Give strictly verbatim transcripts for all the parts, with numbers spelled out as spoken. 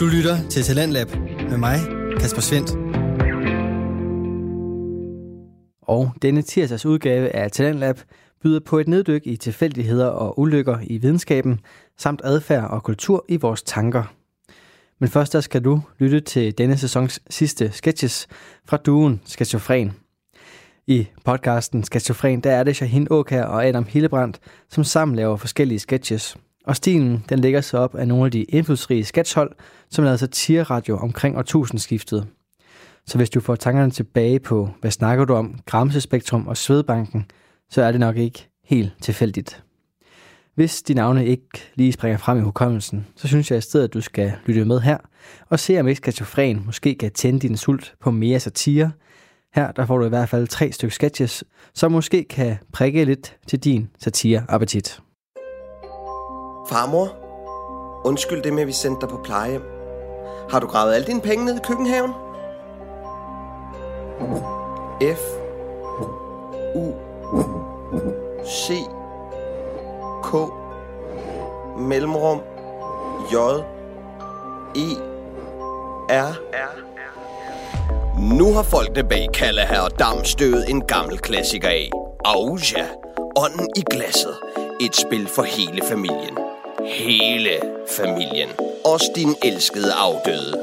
Du lytter til Talentlab med mig, Kasper Svend. Og denne tirsdags udgave af Talentlab byder på et neddyk i tilfældigheder og ulykker i videnskaben, samt adfærd og kultur i vores tanker. Men først der skal du lytte til denne sæsons sidste sketches fra duoen Skizofren. I podcasten Skizofren, der er det Shahin Aukær og Adam Hillebrandt, som sammen laver forskellige sketches. Og stilen, den lægger sig op af nogle af de indflydelsesrige sketchhold, som lavede satire radio omkring årtusindskiftet. Så hvis du får tankerne tilbage på, hvad snakker du om, Gramsespektrum og Svedbanken, så er det nok ikke helt tilfældigt. Hvis de navne ikke lige springer frem i hukommelsen, så synes jeg i stedet, at du skal lytte med her, og se om ikke Skizofren måske kan tænde din sult på mere satire. Her der får du i hvert fald tre stykke sketches, som måske kan prikke lidt til din satire-appetit. Farmor, undskyld det med, at vi sendte dig på plejehjem. Har du gravet alle dine penge ned i køkkenhaven? F U C K mellemrum J E R. Nu har folkene bag Kalahær og Dam støvet en gammel klassiker af. Auja, ånden i glasset. Et spil for hele familien. Hele familien. Også din elskede afdøde.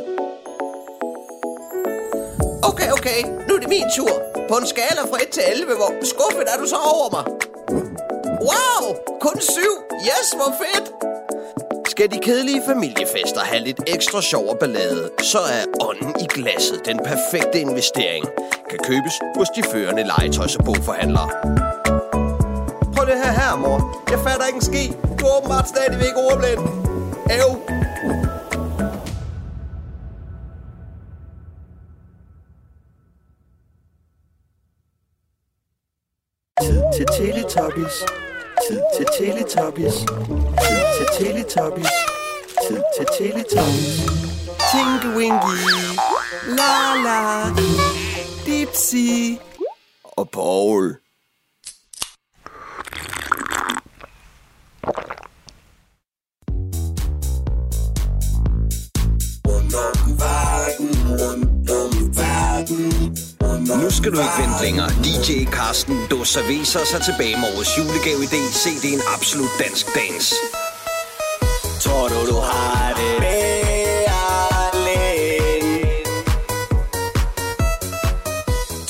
Okay, okay. Nu er det min tur. På en skala fra et til elleve, hvor skuffet er du så over mig? Wow! Kun syv! Yes, hvor fedt! Skal de kedelige familiefester have lidt ekstra sjov og ballade, så er ånden i glasset den perfekte investering. Kan købes hos de førende legetøjs- og bogforhandlere. Prøv det her her, mor. Jeg fatter ikke en ski. Du er åbenbart stadigvæk overblind. Æv. Tid til Teletubbies. Tid til Teletubbies. Tid til Teletubbies. Tid til Teletubbies. Tinky Winky. La la. Dipsy. Og Paul. Nu skal du ikke vente længere. D J Karsten dåser viser sig tilbage med årets julegave-idé. C D'en Absolut Dansk Dans. Tror du, du har det bedre alene?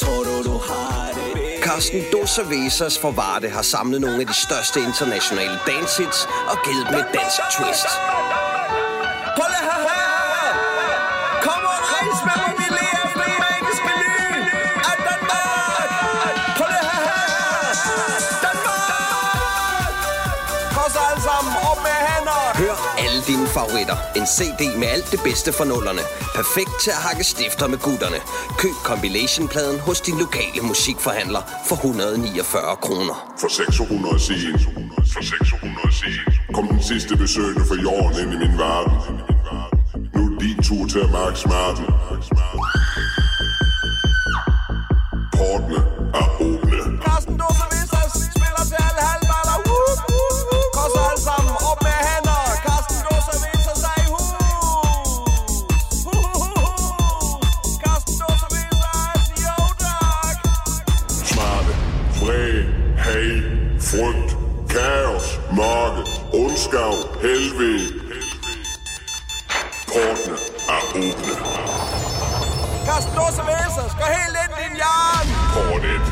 Tror du, du har det bedre? Karsten dåser visers fra Varde har samlet nogle af de største internationale danshits og givet dem et dansk twist. Dine favoritter. En C D med alt det bedste fra nullerne. Perfekt til at hakke stifter med gutterne. Køb compilationpladen hos din lokale musikforhandler for et hundrede og niogfyrre kroner. For seks hundrede siden. For seks hundrede siden. Kom den sidste besøgende for jorden ind i min verden. Nu er din tur til at Max Martin. Portene er åbne. Carsten Duffer Vissers spiller til alle halvballer. Kosser alle sammen op med hænder. Frygt, kaos, mørke, ondskab, helvede. Portene er åbne. Kast dåse væsers, gå helt ind i din hjerne. Port et.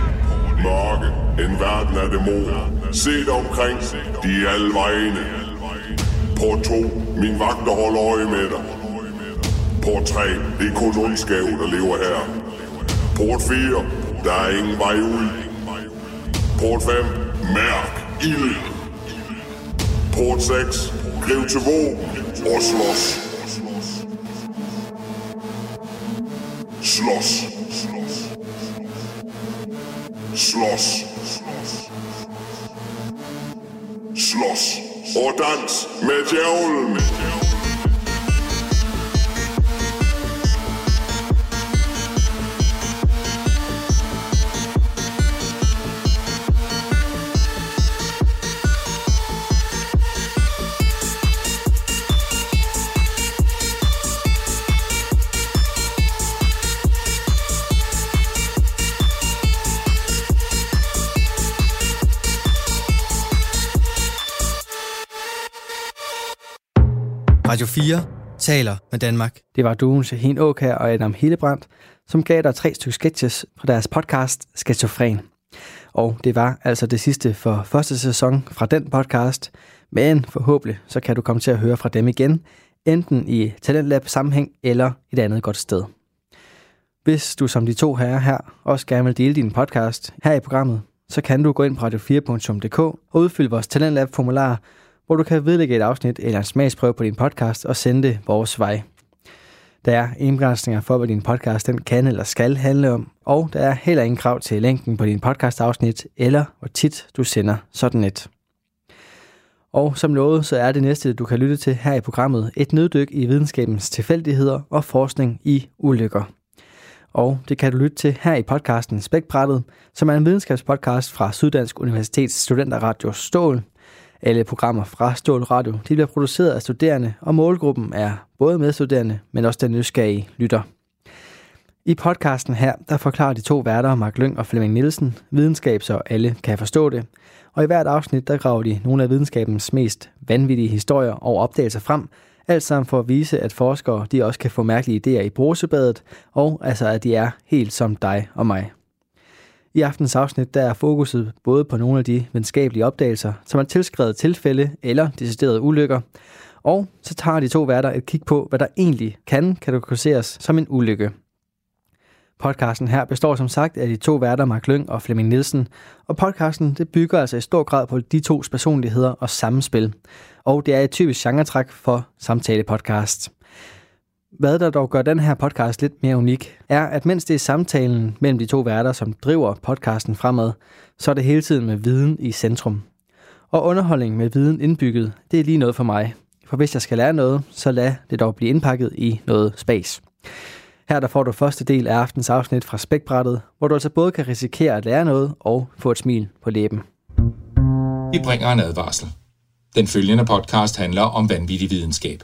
Mørke, en verden af dæmoner. Se dig omkring, de er alle vegne. Port to, min vagter holder øje med dig. Port tre, det er kun ondskab, der lever her. Port fire, der er ingen vej ud. Port fem, mærk ild. Port seks, griv til våben og slås. Slås. Slås. Slås. Og dans med djævlen. Radio fire taler med Danmark. Det var duoen Shahin Aukær og Adam Hillebrandt, som gav dig tre stykke sketches fra deres podcast Skizofren. Og det var altså det sidste for første sæson fra den podcast, men forhåbentlig så kan du komme til at høre fra dem igen, enten i Talentlab sammenhæng eller et andet godt sted. Hvis du som de to herrer her også gerne vil dele din podcast her i programmet, så kan du gå ind på radio fire punktum d k og udfylde vores Talentlab-formular, hvor du kan vedlægge et afsnit eller en smagsprøve på din podcast og sende det vores vej. Der er indbegrænsninger for, hvad din podcast den kan eller skal handle om, og der er heller ingen krav til længden på din podcastafsnit eller hvor tit du sender sådan et. Og som lovet, så er det næste, du kan lytte til her i programmet, et nøddyk i videnskabens tilfældigheder og forskning i ulykker. Og det kan du lytte til her i podcasten Spækbrættet, som er en videnskabspodcast fra Syddansk Universitets studenterradio Stål. Alle programmer fra Stål Radio, de bliver produceret af studerende, og målgruppen er både medstuderende, men også den nysgerrige lytter. I podcasten her, der forklarer de to værter, Mark Lønge og Fleming Nielsen, videnskab, så alle kan forstå det. Og i hvert afsnit, der graver de nogle af videnskabens mest vanvittige historier og opdagelser frem, alt sammen for at vise, at forskere de også kan få mærkelige idéer i brusebadet, og altså at de er helt som dig og mig. I aftens afsnit der er fokuset både på nogle af de videnskabelige opdagelser, som er tilskrevet tilfælde eller deciderede ulykker, og så tager de to værter et kig på, hvad der egentlig kan kategoriseres som en ulykke. Podcasten her består som sagt af de to værter Mark Lønge og Fleming Nielsen, og podcasten det bygger altså i stor grad på de tos personligheder og samspil, og det er et typisk genretræk for samtalepodcast. Hvad der dog gør den her podcast lidt mere unik, er, at mens det er samtalen mellem de to værter, som driver podcasten fremad, så er det hele tiden med viden i centrum. Og underholdning med viden indbygget, det er lige noget for mig. For hvis jeg skal lære noget, så lad det dog blive indpakket i noget space. Her der får du første del af aftens afsnit fra Spækbrættet, hvor du altså både kan risikere at lære noget og få et smil på læben. Vi bringer en advarsel. Den følgende podcast handler om vanvittig videnskab.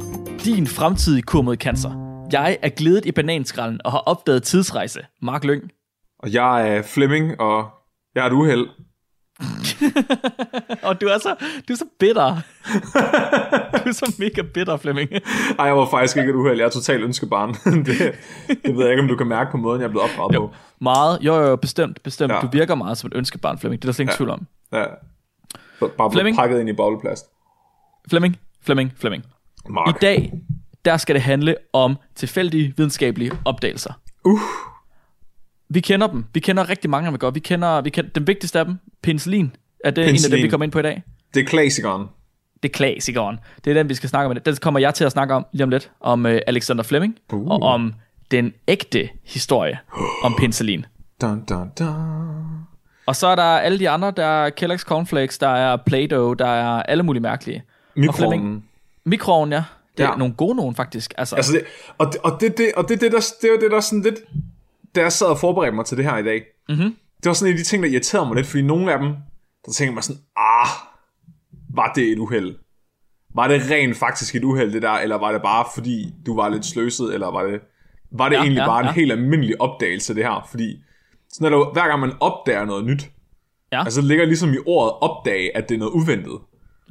Din fremtidige kur mod cancer. Jeg er glædet i bananskrallen og har opdaget tidsrejse. Mark Lønge. Og jeg er Fleming, og jeg er et uheld. Og du er så, du er så bitter. Du er så mega bitter, Fleming. Ej, jeg var faktisk ikke et uheld. Jeg er totalt ønskebarn. det, det ved jeg ikke, om du kan mærke på måden, jeg er blevet opdraget på. Meget. Jo, jo, bestemt. bestemt. Ja. Du virker meget som et ønskebarn, Fleming. Det er der slet ingen ja. tvivl om. Ja. Bare blevet pakket ind i bogleplast. Fleming, Fleming, Fleming. Mark. I dag, der skal det handle om tilfældige videnskabelige opdagelser. Uh. Vi kender dem. Vi kender rigtig mange af dem godt. Vi kender, vi kender den vigtigste af dem, penicillin. Er det penicillin. En af dem, vi kommer ind på i dag? Det er klassikeren. Det er klassikeren. Det er den, vi skal snakke om. Den kommer jeg til at snakke om lige om lidt. Om uh, Alexander Fleming. Uh. Og om den ægte historie uh. om penicillin. Dun, dun, dun. Og så er der alle de andre. Der er Kellogg's Cornflakes, der er Play-Doh, der er alle mulige mærkelige. Mikronen. Mikroen, ja. Det er ja. nogle gode nogen, faktisk. Altså. Altså det, og det, og det, det, og det, det, der, det var det, der sådan lidt... Da jeg sad og forberedte mig til det her i dag, mm-hmm. det var sådan en af de ting, der irriterede mig lidt, fordi nogle af dem, der tænkte mig sådan, ah, var det et uheld? Var det rent faktisk et uheld, det der? Eller var det bare, fordi du var lidt sløset? Eller var det, var det ja, egentlig ja, bare ja. en helt almindelig opdagelse, det her? Fordi sådan er der, hver gang man opdager noget nyt, ja. altså det ligger ligesom i ordet opdage, at det er noget uventet.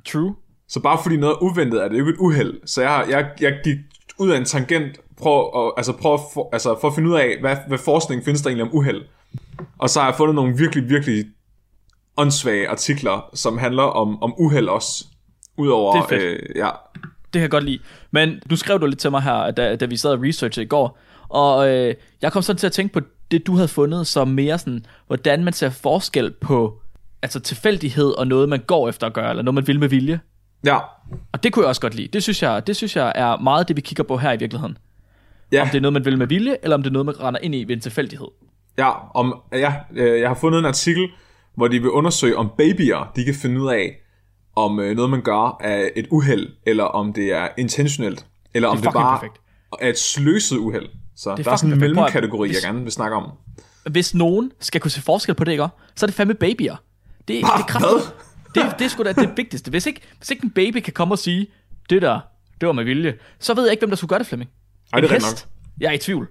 True. Så bare fordi noget er uventet, er det jo ikke et uheld. Så jeg, jeg, jeg gik ud af en tangent, prøv at, altså prøv at, for, altså for at finde ud af, hvad, hvad forskning findes der egentlig om uheld. Og så har jeg fundet nogle virkelig, virkelig åndssvage artikler, som handler om, om uheld også. Udover, det øh, ja. Det kan jeg godt lide. Men du skrev du lidt til mig her, da, da vi sad og researchede i går. Og øh, jeg kom sådan til at tænke på det, du havde fundet, som mere sådan, hvordan man ser forskel på altså tilfældighed og noget, man går efter at gøre, eller noget, man vil med vilje. Ja. Og det kunne jeg også godt lide. Det synes jeg, det synes jeg er meget det, vi kigger på her i virkeligheden. Ja. Om det er noget, man vil med vilje, eller om det er noget, man render ind i ved en tilfældighed. Ja, om, ja, jeg har fundet en artikel, hvor de vil undersøge, om babyer de kan finde ud af, om noget, man gør, er et uheld, eller om det er intentionelt. Eller om det, det bare perfekt. Er et sløset uheld. Så det er der er sådan en mellemkategori, hvis, jeg gerne vil snakke om. Hvis nogen skal kunne se forskel på det, ikke? Så er det fandme babyer. Det, ah, det er kraftigt. Det, det er sgu da det vigtigste. Hvis ikke, hvis ikke en baby kan komme og sige, det der, det var med vilje, så ved jeg ikke, hvem der skulle gøre det, Flemming. Ej, det er nok. Jeg er i tvivl.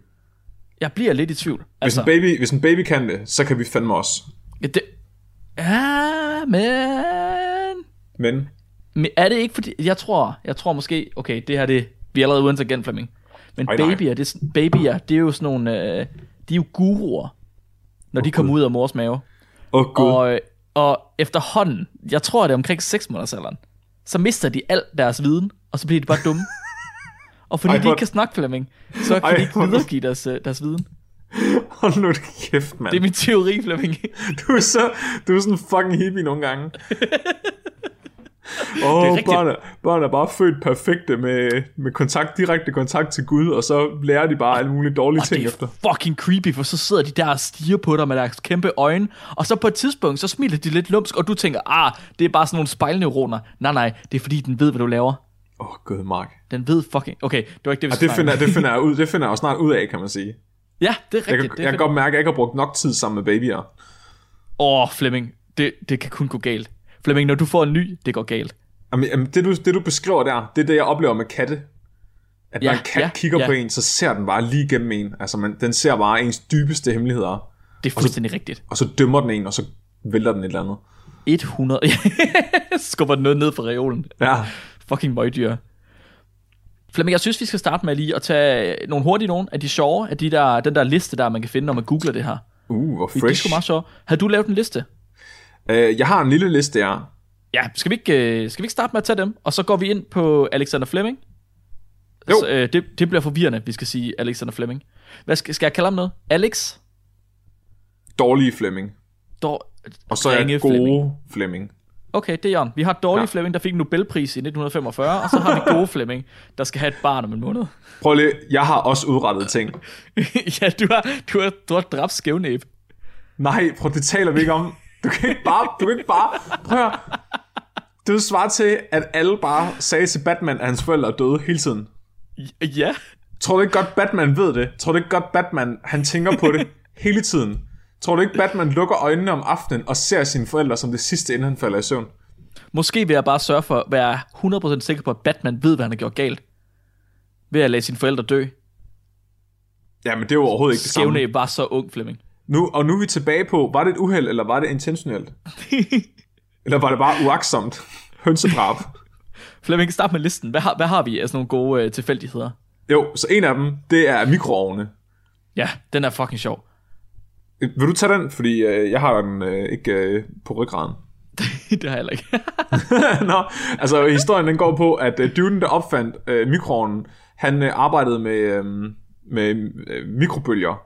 Jeg bliver lidt i tvivl. Altså, hvis, en baby, hvis en baby kan det, så kan vi fandme også. Ja, det... ja men... men... Men er det ikke fordi... Jeg tror, jeg tror måske... Okay, det her det... Vi er allerede uden til igen, Flemming. Men Ej, babyer, det, babyer, det er jo sådan nogle... Øh, de er jo guruer, når oh, de kommer ud af mors mave. Åh, oh, gud. Og, og efterhånden, jeg tror, det er omkring seks måneders alderen, så mister de alt deres viden, og så bliver de bare dumme. Og fordi Ej, de ikke kan snakke, Flemming, så kan Ej, de ikke videregive deres, deres viden. Hold nu det kæft, mand. Det er min teori, Flemming. Du er så, du er sådan en fucking hippie nogle gange. Åh, oh, børn, børn er bare født perfekte med, med kontakt, direkte kontakt til Gud, og så lærer de bare alle mulige dårlige og ting efter. Det er fucking creepy, for så sidder de der og stiger på dig med deres kæmpe øjne, og så på et tidspunkt, så smiler de lidt lumsk, og du tænker, ah, det er bare sådan nogle spejlneuroner. Nej, nej, det er fordi, den ved, hvad du laver. Åh, oh, god, Mark. Den ved fucking... Okay, det var ikke det, vi snakker. Ah, det, det finder jeg ud, det finder jeg jo snart ud af, kan man sige. Ja, det er rigtigt. Jeg kan, det jeg kan godt mærke, at jeg ikke har brugt nok tid sammen med babyer. Åh, oh, Flemming, det, det kan kun gå galt. Flemming, når du får en ny, det går galt. Jamen, det, du, det du beskriver der, det er det, jeg oplever med katte. At ja, når en kat ja, kigger ja. på en, så ser den bare lige gennem en. Altså, man, den ser bare ens dybeste hemmeligheder. Det er fuldstændig rigtigt. Og så dømmer den en, og så vælter den et eller andet. hundrede Skubber den noget ned fra reolen. Ja. Fucking møgdyr. Flemming, jeg synes, vi skal starte med lige at tage nogle hurtige nogen af de sjove, af de der, den der liste, der man kan finde, når man googler det her. Uh, hvor fresh. Det er sgu meget sjovt. Havde du lavet en liste? Jeg har en lille liste, ja. Ja, skal vi, ikke, skal vi ikke starte med at tage dem? Og så går vi ind på Alexander Fleming. Jo. Så, øh, det, det bliver forvirrende, vi skal sige Alexander Fleming. Hvad skal, skal jeg kalde ham noget? Alex? Dårlige Fleming. Dår- Og så er jeg gode Fleming. Okay, det er Jørgen. Vi har dårlige ja. Fleming, der fik en Nobelpris i nitten femogfyrre. Og så har vi gode Fleming, der skal have et barn om en måned. Prøv lige, jeg har også udrettet ting. Ja, du har, du har, du har dræbt skævnæb. Nej, prøv, det taler vi ikke om. Du kan ikke bare, du kan ikke bare, prøv at høre. Det vil svare til, at alle bare sagde til Batman, at hans forældre er døde hele tiden. Ja. Tror du ikke godt, Batman ved det? Tror du ikke godt, Batman, han tænker på det hele tiden? Tror du ikke, Batman lukker øjnene om aftenen og ser sine forældre som det sidste, inden han falder i søvn? Måske vil jeg bare sørge for at være hundrede procent sikker på, at Batman ved, hvad han har gjort galt. Ved at lade sine forældre dø. Jamen, det er jo overhovedet ikke det samme. Skævne var så ung, Flemming. Nu, og nu er vi tilbage på, var det et uheld, eller var det intentionelt? Eller var det bare uagtsomt? Hønsedrab. Flemming, start med listen. Hvad har, hvad har vi af sådan nogle gode øh, tilfældigheder? Jo, så en af dem, det er mikroovne. Ja, den er fucking sjov. Vil du tage den? Fordi øh, jeg har den øh, ikke øh, på ryggraden. Det har jeg heller ikke. Nå, altså historien den går på, at øh, dyvden, der opfandt øh, mikroovnen, han øh, arbejdede med, øh, med øh, mikrobølger.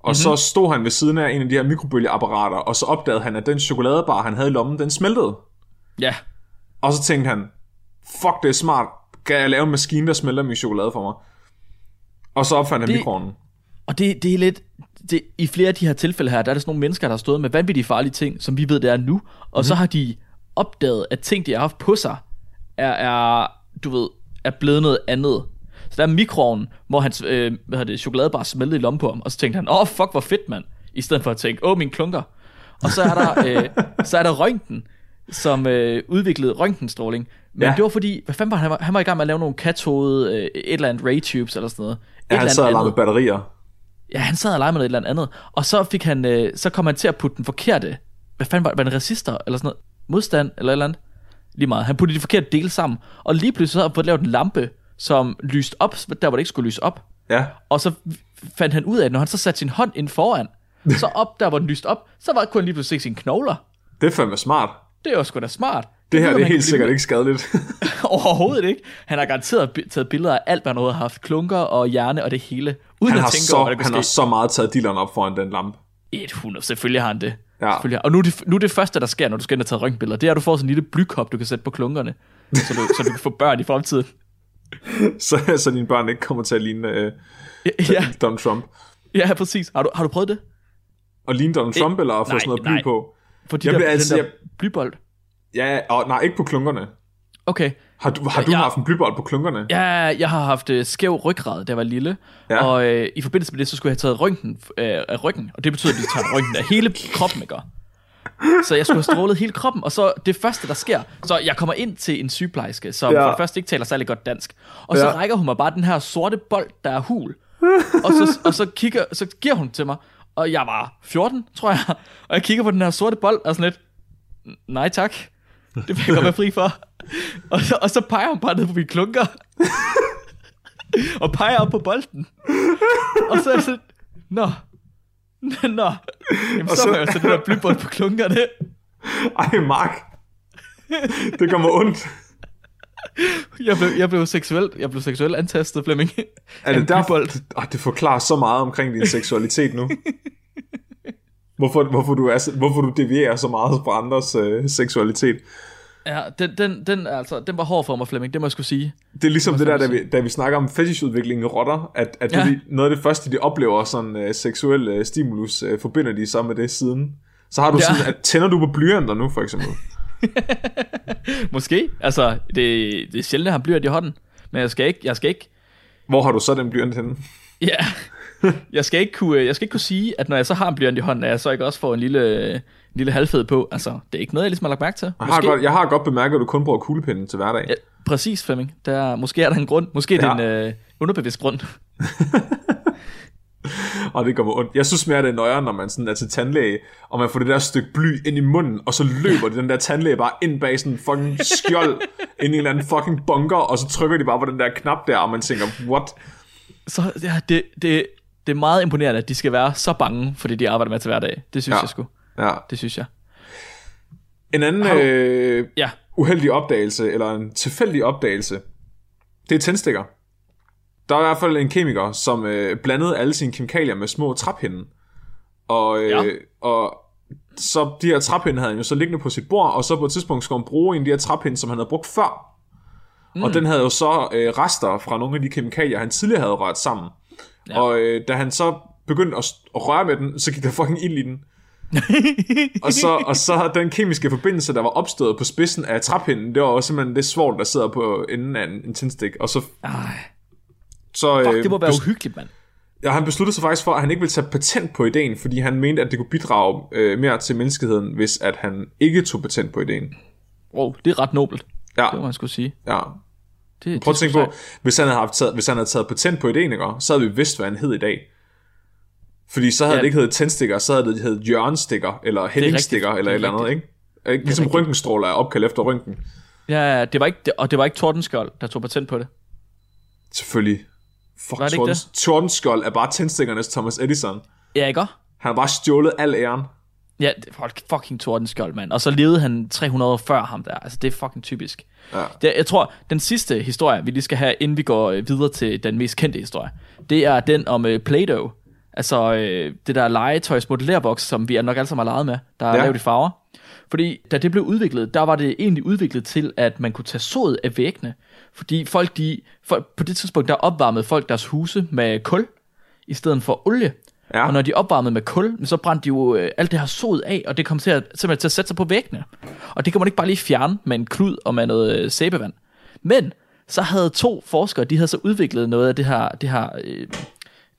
Og mm-hmm. så stod han ved siden af en af de her mikrobølgeapparater, og så opdagede han, at den chokoladebar, han havde i lommen, den smeltede. Ja. Yeah. Og så tænkte han, fuck, det er smart. Kan jeg lave en maskine, der smelter min chokolade for mig? Og så opfandt det, han mikroovnen. Og det, det er lidt... Det, i flere af de her tilfælde her, der er der sådan nogle mennesker, der har stået med vanvittigt farlige ting, som vi ved, det er nu. Og mm-hmm. så har de opdaget, at ting, de har haft på sig, er, er, du ved, er blevet noget andet. Så der er mikroovnen, hvor hans øh, hvad hedder det, chokoladebar smeltede i lommen på ham, og så tænkte han, åh, oh, fuck, hvor fedt, mand, i stedet for at tænke, åh, oh, mine klunker. Og så er der, øh, så er der røntgen, som øh, udviklede røntgenstråling. Men ja. det var fordi, hvad fanden var han? Han var i gang med at lave nogle katode, øh, et eller andet ray-tubes eller sådan noget. Et ja, han sad og legede med batterier. Ja, han sad og legede med et eller andet. Og så, fik han, øh, så kom han til at putte den forkerte, hvad fanden var det, var det en resistor eller sådan noget, modstand eller et eller andet. Lige meget. Han puttede de forkerte dele sammen, og lige pludselig havde han fået lavet en lampe, som lyste op, der hvor det ikke skulle lyse op. Ja. Og så fandt han ud af, at når han så satte sin hånd ind foran, så op der hvor den lyste op, så var det kun lige pludselig se sine knogler. Det er fandme smart. Det er jo sgu da smart. Det her det er helt sikkert ikke skadeligt. Overhovedet ikke. Han har garanteret taget billeder af alt, hvad han har haft. Klunker og hjerne og det hele. Uden han at tænke så, over, hvad der Han ske. Har så meget taget dilleren op foran den lampe. hundrede procent. Selvfølgelig har han det. Ja. Selvfølgelig har. Og nu er, det, nu er det første, der sker, når du skal ind og tage røntgenbilleder, det er, at du får sådan en lille blykop, du kan sætte på klunkerne, så du, så du kan få børn i fremtiden. så, så dine børn ikke kommer til at ligne øh, ja. Donald Trump. Ja, præcis. Har du, har du prøvet det? At ligne Donald Trump, e- eller at få nej, sådan noget bly nej. På? Fordi jeg der, altså, den der blybold. Ja, og nej, ikke på klunkerne. Okay. Har du, har du jeg, haft en blybold på klunkerne? Ja, jeg har haft øh, skæv ryggrad, da jeg var lille. Ja. Og øh, i forbindelse med det, så skulle jeg have taget røntgen øh, af ryggen. Og det betyder, at vi tager røntgen af hele kroppen, ikke? Så jeg skulle have strålet hele kroppen. Og så det første, der sker, så jeg kommer ind til en sygeplejerske, som ja. for det første ikke taler særlig godt dansk. Og ja. så rækker hun mig bare den her sorte bold, der er hul. Og så, og så, kigger, så giver hun til mig. Og jeg var fjorten, tror jeg. Og jeg kigger på den her sorte bold, og sådan lidt, nej tak, det vil jeg godt være fri for. Og så, og så peger hun bare ned på mine klunker. Og peger op på bolden. Og så er jeg sådan, nå, nå. Jamen, så, så var jeg jo sådan der blybold på klunkerne. Ej, Mark. Det gør mig ondt. Jeg blev, jeg blev seksuelt, jeg blev seksuelt antastet, Flemming. Er det derfor? Oh, det forklarer så meget omkring din seksualitet nu. Hvorfor, hvorfor, du, er, hvorfor du devierer så meget fra andres øh, seksualitet. Ja, den, den, den, altså, den var hård for mig, Flemming, det må jeg skulle sige. Det er ligesom det, det der, da vi, da vi snakker om fetishudviklingen i rotter, at, at ja. det, noget af det første, de oplever, sådan øh, seksuel øh, stimulus, øh, forbinder de så med det siden. Så har du ja. sådan, at tænder du på blyanter nu, for eksempel? Måske, altså, det, det er sjældent, at han blyant i hånden, men jeg skal ikke, jeg skal ikke. Hvor har du så den blyant henne? Ja, jeg skal ikke kunne, jeg skal ikke kunne sige, at når jeg så har en blyant i hånden, at jeg så ikke også får en lille, en lille halvfed på. Altså, det er ikke noget, jeg ligesom har lagt mærke til. Jeg har, godt, jeg har godt bemærket, at du kun bruger kuglepinden til hverdag. Ja, præcis, Flemming. Der, måske er der en grund. Måske ja. det er en øh, underbevidst grund. Og det gør mig ondt. Jeg synes smager det nøjere, når man sådan er til tandlæge, og man får det der stykke bly ind i munden, og så løber den der tandlæge bare ind bag sådan en fucking skjold, ind i en eller anden fucking bunker, og så trykker de bare på den der knap der, og man tænker, what? Så ja, det, det, det er meget imponerende, at de skal være så bange for det, de arbejder med til hverdag. Det synes ja. jeg sgu. Ja. Det synes jeg. En anden øh, ja. uheldig opdagelse, eller en tilfældig opdagelse, det er tændstikker. Der var i hvert fald en kemiker, som øh, blandede alle sine kemikalier med små træpinde. Og, øh, ja. og så de her træpinde havde han jo så liggende på sit bord, og så på et tidspunkt skulle han bruge en af de her træpinde, som han havde brugt før. Mm. Og den havde jo så øh, rester fra nogle af de kemikalier, han tidligere havde rørt sammen. Ja. Og øh, da han så begyndte at, at røre med den, så gik der fucking ild i den. og, så, og så den kemiske forbindelse, der var opstået på spidsen af træpinden, det var også simpelthen det svovl, der sidder på enden af en, en tændstik. Og så... Ej. Så, Fuck, øh, det må være bes- uhyggeligt, mand. Ja, han besluttede sig faktisk for, at han ikke ville tage patent på ideen, fordi han mente, at det kunne bidrage øh, mere til menneskeheden, hvis at han ikke tog patent på ideen. Wow, det er ret nobelt. Ja. Det må man skulle sige. Ja. Det, prøv at tænke på, hvis han, havde haft taget, hvis han havde taget patent på ideen, ikke? Så havde vi vidst, hvad han hed i dag. Fordi så havde ja. det ikke heddet tændstikker, så havde det heddet hjørnstikker, eller hældingsstikker, eller et eller andet, ikke? Ligesom røntgenstråler er opkaldt efter røntgen. Ja, det var ikke, det, og det var ikke Tordenskjold, der tog patent på det. Selvfølgelig. Fuck, Tordens, Tordenskjold er bare tændstikkernes Thomas Edison. Ja, ikke? Han har bare stjålet al æren. Ja, fucking Tordenskjold, mand. Og så levede han tre hundrede år før ham der. Altså, det er fucking typisk. Ja. Det, jeg tror, den sidste historie, vi lige skal have, inden vi går videre til den mest kendte historie, det er den om øh, Play-Doh. Altså, øh, det der legetøjs modellerboks, som vi nok alle sammen har leget med, der er ja. lavet i farver. Fordi da det blev udviklet, der var det egentlig udviklet til, at man kunne tage sået af væggene. Fordi folk, de, folk, på det tidspunkt, der opvarmede folk deres huse med kul, i stedet for olie. Ja. Og når de opvarmede med kul, så brændte de jo øh, alt det her sod af, og det kom til at, simpelthen til at sætte sig på væggene. Og det kan man ikke bare lige fjerne med en klud og med noget øh, sæbevand. Men så havde to forskere, de havde så udviklet noget af det her, det her øh,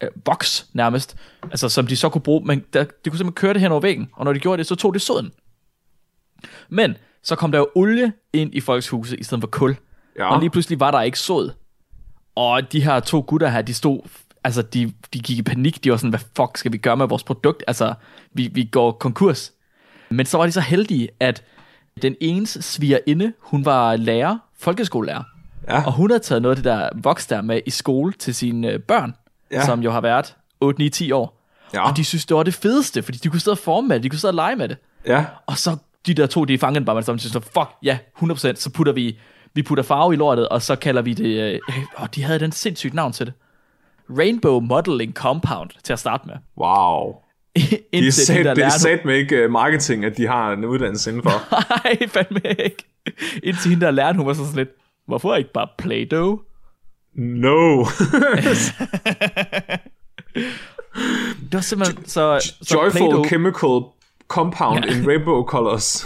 øh, boks nærmest, altså som de så kunne bruge, men der, de kunne simpelthen køre det hen over væggen, og når de gjorde det, så tog de soden. Men så kom der jo olie ind i folks huse i stedet for kul. Ja. Og lige pludselig var der ikke sod. Og de her to gutter her, de stod, altså de, de gik i panik. De var sådan, hvad fuck skal vi gøre med vores produkt? Altså, vi, vi går konkurs. Men så var de så heldige, at den enes svigerinde, hun var lærer, folkeskolelærer. Ja. Og hun havde taget noget af det der voks der med i skole til sine børn, ja. som jo har været otte, ni, ti år. Ja. Og de synes, det var det fedeste, fordi de kunne sidde og forme med det, de kunne sidde og lege med det. Ja. Og så de der to, de fangede bare med det samme, de synes, fuck ja, hundrede procent, så putter vi... Vi putter farve i lortet, og så kalder vi det... Øh, åh, de havde den sindssygt navn til det. Rainbow Modeling Compound, til at starte med. Wow. Det er sat de de med ikke marketing, at de har en uddannelse indenfor. Nej, fandme ikke. Indtil hende, der lærte, hun var så sådan lidt... Hvorfor ikke bare Play-Doh? No. Det var simpelthen så... så Joyful Play-Doh. Chemical Compound ja. in Rainbow Colors.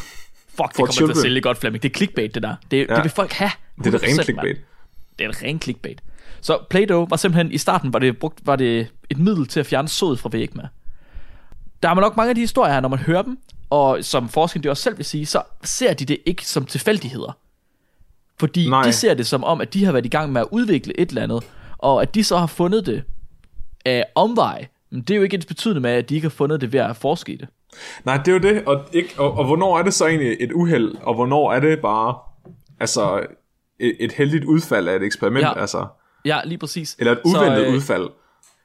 fuck, det kommer children. Til at sælge godt, Fleming. Det er clickbait, det der. Det, ja. Det vil folk have. Det er det rent clickbait. Man. Det er et rent clickbait. Så Play-Doh var simpelthen, i starten var det, brugt, var det et middel til at fjerne sod fra væg med. Der er nok mange af de historier her, når man hører dem, og som forskerne også selv vil sige, så ser de det ikke som tilfældigheder. Fordi Nej. De ser det som om, at de har været i gang med at udvikle et eller andet, og at de så har fundet det af omvej. Men det er jo ikke ens betydende med, at de ikke har fundet det ved at forske i det. Nej, det er jo det, og, ikke, og, og hvornår er det så egentlig et uheld, og hvornår er det bare altså et, et heldigt udfald af et eksperiment? Ja, altså. Ja, lige præcis. Eller et uventet så, øh, udfald.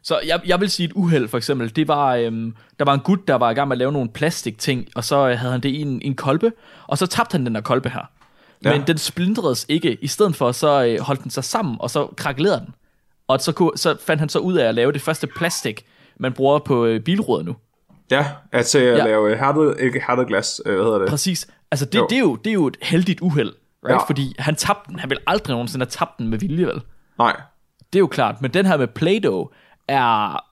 Så jeg, jeg vil sige et uheld for eksempel, det var, øhm, der var en gut, der var i gang med at lave nogle plastikting, og så havde han det i en, en kolbe, og så tabte han den der kolbe her. Men ja. Den splintredes ikke, i stedet for så øh, holdt den sig sammen, og så krakelerede den. Og så, kunne, så fandt han så ud af at lave det første plastik, man bruger på øh, bilruder nu. Ja, altså at ja. Lave hærdet, ikke hærdet glas, øh, hvad hedder det? Præcis, altså det, det, er jo, det er jo et heldigt uheld, right? Ja. Fordi han tabte den, han ville aldrig nogensinde have tabt den med vilje, vel? Nej. Det er jo klart, men den her med Play-Doh er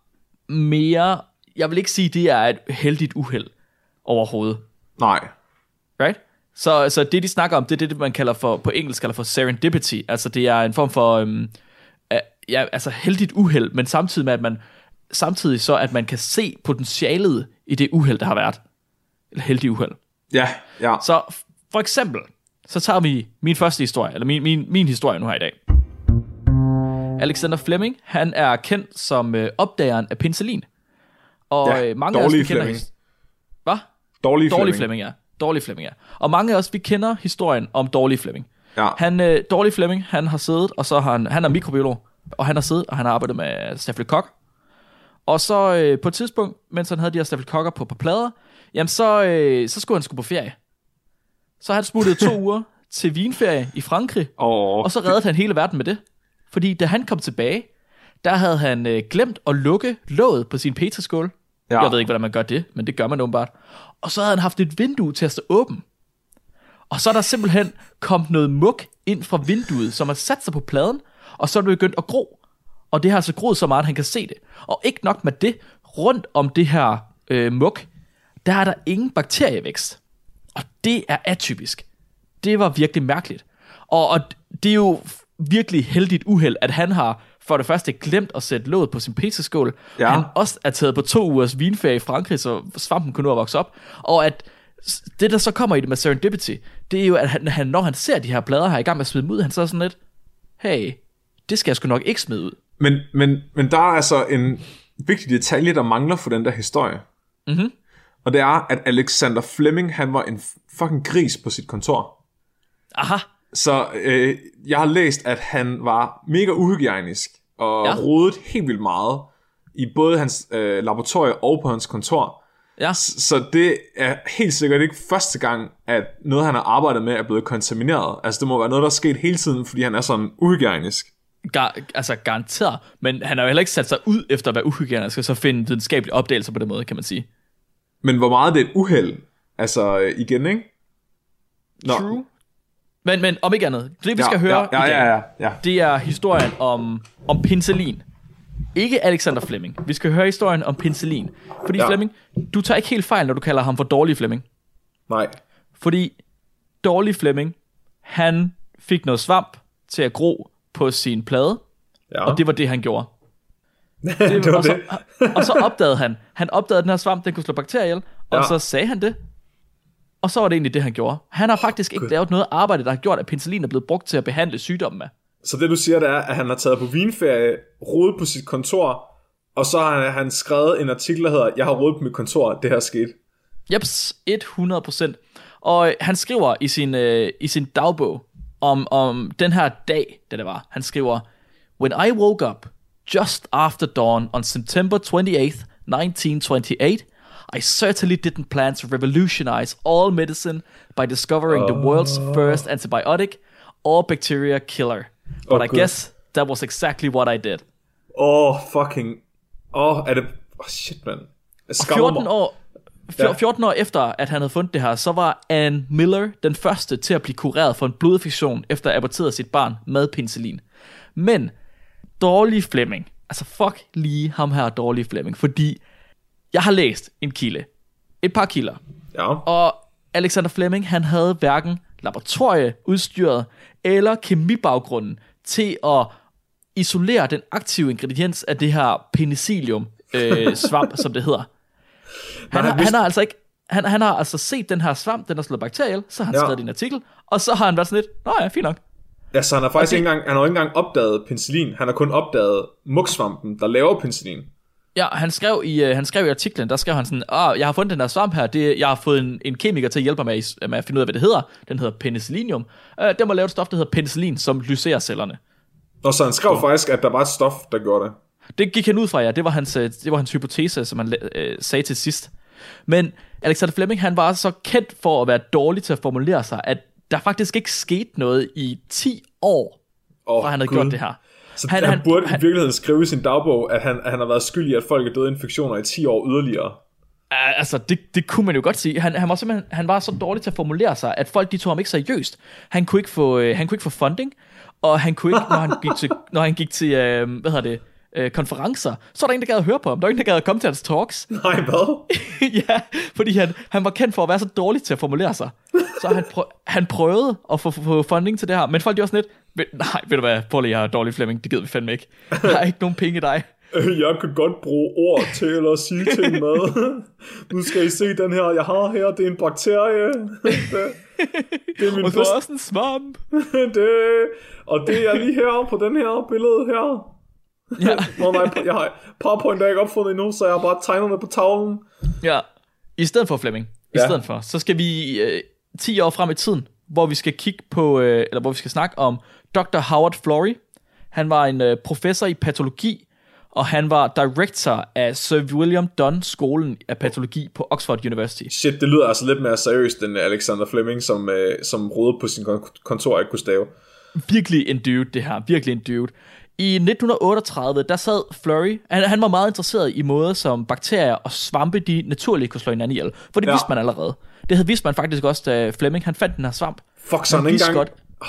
mere, jeg vil ikke sige, det er et heldigt uheld overhovedet. Nej. Right? Så, så det de snakker om, det er det, man kalder for, på engelsk kalder for serendipity, altså det er en form for, øhm, ja, altså heldigt uheld, men samtidig med, at man samtidig så, at man kan se potentialet i det uheld, der har været. Eller heldig uheld. Ja, ja. Så for eksempel, så tager vi min første historie, eller min, min, min historie nu her i dag. Alexander Fleming, han er kendt som øh, opdageren af penicillin. Og ja, mange af os, vi kender... Hvad? Dårlig, dårlig Fleming. Fleming, ja. Dårlig Fleming, ja. Og mange af os, vi kender historien om dårlig Fleming. Ja. Han, øh, dårlig Fleming, han har siddet, og så har han... Han er mikrobiolog, og han har siddet, og han har arbejdet med stafylokok. Og så øh, på et tidspunkt, mens han havde de her stafylokokker på på plader, jamen så, øh, så skulle han sgu på ferie. Så han smuttede to uger til vinferie i Frankrig, oh. og så reddede han hele verden med det. Fordi da han kom tilbage, der havde han øh, glemt at lukke låget på sin petriskål. Ja. Jeg ved ikke, hvordan man gør det, men det gør man åbenbart. Og så havde han haft et vindue til at stå åben. Og så er der simpelthen kommet noget mug ind fra vinduet, som har sat sig på pladen, og så er det begyndt at gro. Og det har altså groet så meget, at han kan se det. Og ikke nok med det, rundt om det her øh, mug, der er der ingen bakterievækst. Og det er atypisk. Det var virkelig mærkeligt. Og, og det er jo virkelig heldigt uheld, at han har for det første glemt at sætte låget på sin petriskål. Ja. Han også er taget på to ugers vinferie i Frankrig, så svampen kunne nu have vokset op. Og at det, der så kommer i det med serendipity, det er jo, at han, når han ser de her plader her i gang med at smide dem ud, han så sådan lidt, hey, det skal jeg sgu nok ikke smide ud. Men, men, men der er altså en vigtig detalje, der mangler for den der historie. Mm-hmm. Og det er, at Alexander Fleming, han var en fucking gris på sit kontor. Aha. Så øh, jeg har læst, at han var mega uhygiejnisk og ja. Rodede helt vildt meget i både hans øh, laboratorie og på hans kontor. Ja. Så det er helt sikkert ikke første gang, at noget, han har arbejdet med, er blevet kontamineret. Altså det må være noget, der er sket hele tiden, fordi han er sådan uhygiejnisk. Gar, altså garanteret, men han har jo heller ikke sat sig ud efter at være uhygiejnisk og så finde videnskabelige opdagelser på den måde, kan man sige. Men hvor meget det er et uheld, altså igen, ikke? Nå. True. Men, men om ikke andet, det vi ja, skal høre ja, ja, i dag, ja, ja, ja. Det er historien om, om penicillin. Ikke Alexander Fleming. Vi skal høre historien om penicillin. Fordi ja. Fleming, du tager ikke helt fejl, når du kalder ham for dårlig Fleming. Nej. Fordi dårlig Fleming, han fik noget svamp til at gro på sin plade, ja. Og det var det, han gjorde. Det var det var og, så, det. og så opdagede han, han opdagede den her svamp, den kunne slå bakterier ihjel, og ja. Så sagde han det, og så var det egentlig det, han gjorde. Han har faktisk ikke lavet noget arbejde, der har gjort, at penicillin er blevet brugt til at behandle sygdommen med. Så det, du siger, det er, at han har taget på vinferie, rodet på sit kontor, og så har han skrevet en artikel, der hedder, jeg har rodet på mit kontor, det her skete. Jeps, hundrede procent. Og han skriver i sin, øh, i sin dagbog, Om, om den her dag, det der var. Han skriver, When I woke up just after dawn on September twenty-eighth, nineteen twenty-eight, I certainly didn't plan to revolutionize all medicine by discovering oh. the world's first antibiotic or bacteria killer. But oh, I guess that was exactly what I did. Oh, fucking... Oh, er det... Oh, shit, man. fjorten år efter, at han havde fundet det her, så var Ann Miller den første til at blive kureret for en blodinfektion, efter at aborterede sit barn med penicillin. Men dårlig Fleming, altså fuck lige ham her dårlig Fleming, fordi jeg har læst en kilde, et par kilder, ja. Og Alexander Fleming, han havde hverken laboratorieudstyret eller kemibaggrunden til at isolere den aktive ingrediens af det her penicillium øh, svamp, som det hedder. Han, har, han har altså ikke Han, han har altså set den her svamp, den har slået bakterier, så har han ja. skrevet en artikel, og så har han været sådan lidt, nå ja, fint nok. Ja, så han har faktisk det... ikke, engang, han har ikke engang opdaget penicillin, han har kun opdaget mugsvampen, der laver penicillin. Ja, han skrev i, han skrev i artiklen, der skrev han sådan, åh, jeg har fundet den her svamp her, det, jeg har fået en, en kemiker til at hjælpe mig med, med at finde ud af, hvad det hedder. Den hedder penicillium. Øh, den må lave et stof, der hedder penicillin, som lyserer cellerne. Og så han skrev så... faktisk, at der var et stof, der gjorde det. Det gik han ud fra, ja. Det var hans, det var hans hypotese, som han øh, sagde til sidst. Men Alexander Fleming, han var så kendt for at være dårlig til at formulere sig, at der faktisk ikke skete noget i ti år, oh, fra han havde God. gjort det her. Så han, han burde han, i virkeligheden skrive i sin dagbog, at han, at han har været skyldig i, at folk er døde af infektioner i ti år yderligere. Altså, det, det kunne man jo godt sige. Han, han, var simpelthen, han var så dårlig til at formulere sig, at folk de tog ham ikke seriøst. Han kunne ikke få, øh, han kunne ikke få funding, og han kunne ikke, når han gik til, når han gik til øh, hvad hedder det, konferencer, så er der ingen, der gad at høre på ham. Der er ingen, der gad at komme til hans talks. Nej, hvad? Ja, fordi han, han var kendt for at være så dårlig til at formulere sig. Så han, prøv, han prøvede at få, få funding til det her, men folk gjorde sådan lidt, nej, ved du hvad, prøv lige, jeg er dårlig Fleming, det gider vi fandme ikke. Der er ikke nogen penge i dig. Jeg kan godt bruge ord til eller sige ting med. Nu skal I se den her, jeg har her, det er en bakterie. Det, det er min og det er også en svamp. Det, og det er lige her på den her billede her. Ja. Nå, nej, jeg har PowerPoint, der er ikke opfundet endnu, så jeg har bare tegnerne på tavlen. Ja, i stedet for Fleming, i ja. stedet for, så skal vi øh, ti år frem i tiden, hvor vi skal kigge på, øh, eller hvor vi skal snakke om doktor Howard Florey. Han var en øh, professor i patologi, og han var director af Sir William Dunn skolen af patologi på Oxford University. Shit, det lyder altså lidt mere seriøst end Alexander Fleming, som, øh, som rodede på sin kontor og ikke kunne stave. Virkelig en dude, det her, virkelig en dude. I nitten otteogtredive, der sad Florey, han, han var meget interesseret i måder, som bakterier og svampe, de naturligt kunne slå hinanden ihjel. For det ja. vidste man allerede. Det havde vidst man faktisk også, da Fleming, han fandt den her svamp. Fuck, så han ikke engang... Oh.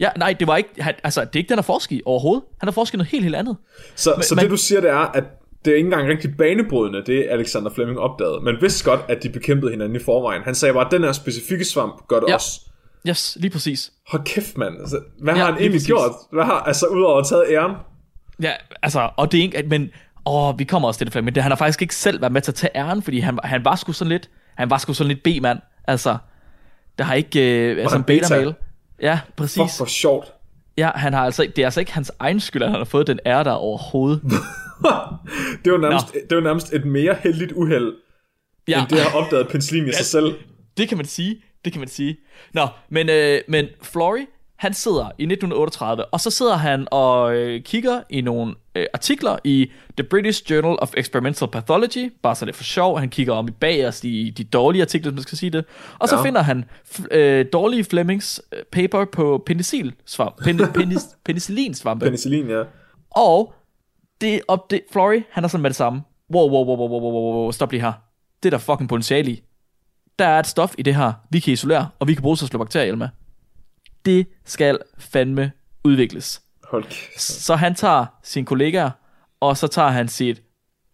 Ja, nej, det var ikke... Han, altså, det er ikke den, der forsker i overhovedet. Han har forsket noget helt, helt andet. Så, men, så det, man, du siger, det er, at det er ikke engang rigtig banebrydende, det Alexander Fleming opdagede. Man vidste godt, at de bekæmpede hinanden i forvejen. Han sagde bare, at den her specifikke svamp gør det ja. også. Yes, lige præcis. Hold kæft, mand. Altså, hvad ja, har han egentlig præcis. gjort? Hvad har, altså, udover at tage æren? Ja, altså, og det er ikke, men, åh, vi kommer også til det, men det, han har faktisk ikke selv været med til at tage æren, fordi han, han var sgu sådan lidt, han var sgu sådan lidt B-mand, altså, der har ikke, øh, altså en beta-mail. Ja, præcis. Fuck, hvor sjovt. Ja, han har altså, det er altså ikke hans egen skyld, at han har fået den ære der overhovedet. Det var nærmest, det var nærmest et mere heldigt uheld, ja. end det har opdaget penicillin i sig selv. Det kan man sige. Det kan man sige. Nå, men, øh, men Florey, han sidder i nitten otteogtredive, og så sidder han og øh, kigger i nogle øh, artikler i The British Journal of Experimental Pathology, bare så det er for sjov. Han kigger om i bagerst i de dårlige artikler, hvis man skal sige det. Og ja. så finder han f- øh, dårlige Flemings paper på penicillinsvampe. Pen- penis- penicillinsvampe. Penicillin, ja. Og det op det, Florey, han er sådan med det samme. Wow, wow, wow, wow, wow, wow, wow, stop lige her. Det er der fucking potentiale i. Der er et stof i det her, vi kan isolere, og vi kan bruge til at slå bakterier ihjel med. Det skal fandme udvikles. Hold kæft. Så han tager sine kollegaer, og så tager han sit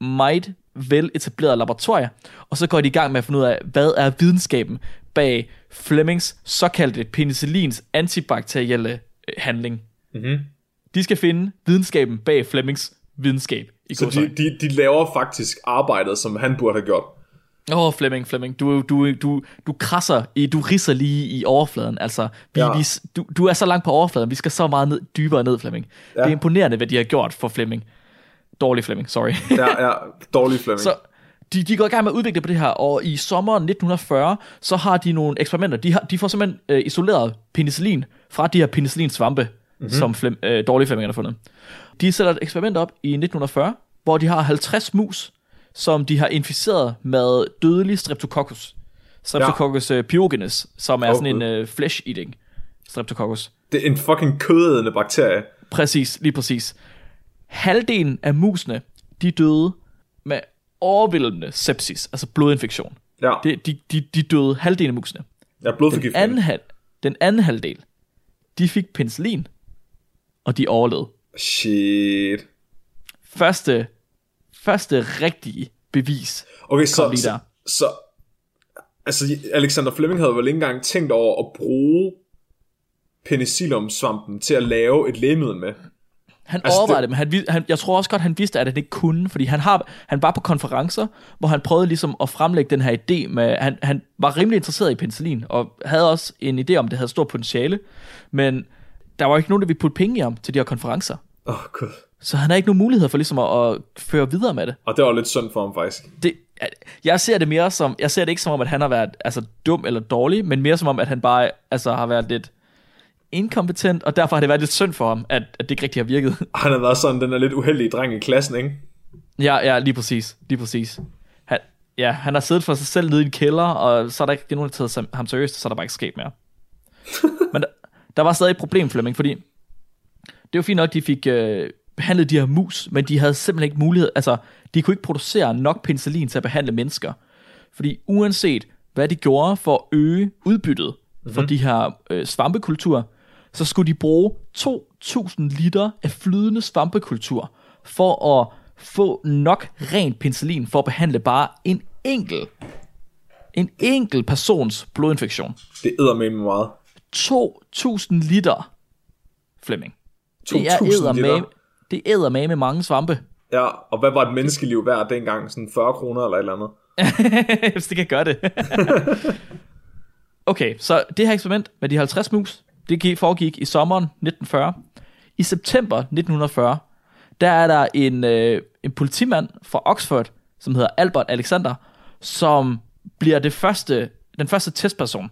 meget vel etableret laboratorie, og så går de i gang med at finde ud af, hvad er videnskaben bag Flemings såkaldte penicillins antibakterielle handling. Mm-hmm. De skal finde videnskaben bag Flemings videnskab. I så de, de, de laver faktisk arbejdet, som han burde have gjort. Åh, oh, Fleming, Fleming, du, du, du, du krasser, i, du ridser lige i overfladen, altså, vi, ja. vi, du, du er så langt på overfladen, vi skal så meget ned, dybere ned, Fleming. Ja. Det er imponerende, hvad de har gjort for Fleming. Dårlig Fleming, sorry. Ja, ja, dårlig Fleming. Så de, de går i gang med at udvikle på det her, og i sommeren nitten fyrre, så har de nogle eksperimenter, de, har, de får simpelthen øh, isoleret penicillin fra de her penicillinsvampe, mm-hmm. som Flem, øh, dårlige Fleming har fundet. De sætter et eksperiment op i nitten fyrre, hvor de har halvtreds mus, som de har inficeret med dødelig streptococcus. Streptococcus ja. pyogenes, som er oh, sådan en øh. flesh-eating streptococcus. Det er en fucking kødædende bakterie. Præcis, lige præcis. Halvdelen af musene, de døde med overvældende sepsis, altså blodinfektion. Ja. De, de, de, de døde halvdelen af musene. Ja, blodforgiftning. Den anden, hal, den anden halvdel, de fik penicillin, og de overlevede. Shit. Første... Første rigtige bevis. Okay, så, så, så altså Alexander Fleming havde vel ikke engang tænkt over at bruge penicilliumsvampen til at lave et lægemiddel med. Han altså, overvejede det, men han, han, jeg tror også godt, han vidste, at han ikke kunne, fordi han, har, han var på konferencer, hvor han prøvede ligesom at fremlægge den her idé med, han, han var rimelig interesseret i penicillin, og havde også en idé om, det havde stort potentiale, men der var ikke nogen, der ville putte penge i ham til de her konferencer. Åh, oh, gud. Så han har ikke nogen mulighed for ligesom at, at føre videre med det. Og det var lidt synd for ham, faktisk. Det, jeg ser det mere som, jeg ser det ikke som om, at han har været altså, dum eller dårlig, men mere som om, at han bare altså, har været lidt inkompetent, og derfor har det været lidt synd for ham, at, at det ikke rigtig har virket. Han har været sådan den der lidt uheldige dreng i klassen, ikke? Ja, ja, lige præcis. Lige præcis. Han, ja, han har siddet for sig selv nede i en kælder, og så er der ikke nogen, der taget ham seriøst, så er der bare ikke sket mere. Men der, der var stadig et problem, Fleming, fordi det var fint nok, de fik øh, behandlet de her mus, men de havde simpelthen ikke mulighed, altså, de kunne ikke producere nok penicillin til at behandle mennesker. Fordi uanset, hvad de gjorde for at øge udbyttet mm-hmm. for de her øh, svampekulturer, så skulle de bruge to tusind liter af flydende svampekultur for at få nok rent penicillin for at behandle bare en enkel, en enkel persons blodinfektion. Det eddermame meget. to tusind liter, Fleming. to tusind liter? Det er eddermame med mange svampe. Ja, og hvad var et menneskeliv værd dengang? Sådan fyrre kroner eller et eller andet? Hvis det kan gøre det. Okay, så det her eksperiment med de halvtreds mus, det foregik i sommeren nitten fyrre. I september nitten fyrre, der er der en, øh, en politimand fra Oxford, som hedder Albert Alexander, som bliver det første, den første testperson.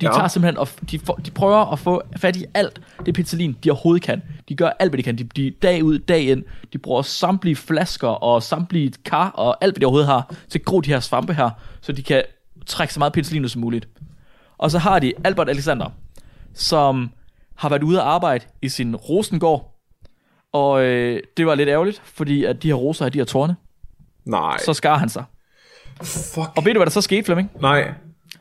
De ja. tager simpelthen og de, for, de prøver at få fat i alt det penicillin, de overhovedet kan. De gør alt, hvad de kan. De, de dag ud, dag ind. De bruger samtlige flasker og samtlige kar og alt, hvad de overhovedet har, til at gro de her svampe her, så de kan trække så meget penicillin ud som muligt. Og så har de Albert Alexander, som har været ude at arbejde i sin rosengård, og øh, det var lidt ærgerligt, fordi at de her roser er de her tårne. Nej. Så skar han sig. Fuck. Og ved du, hvad der så skete, Fleming? Nej.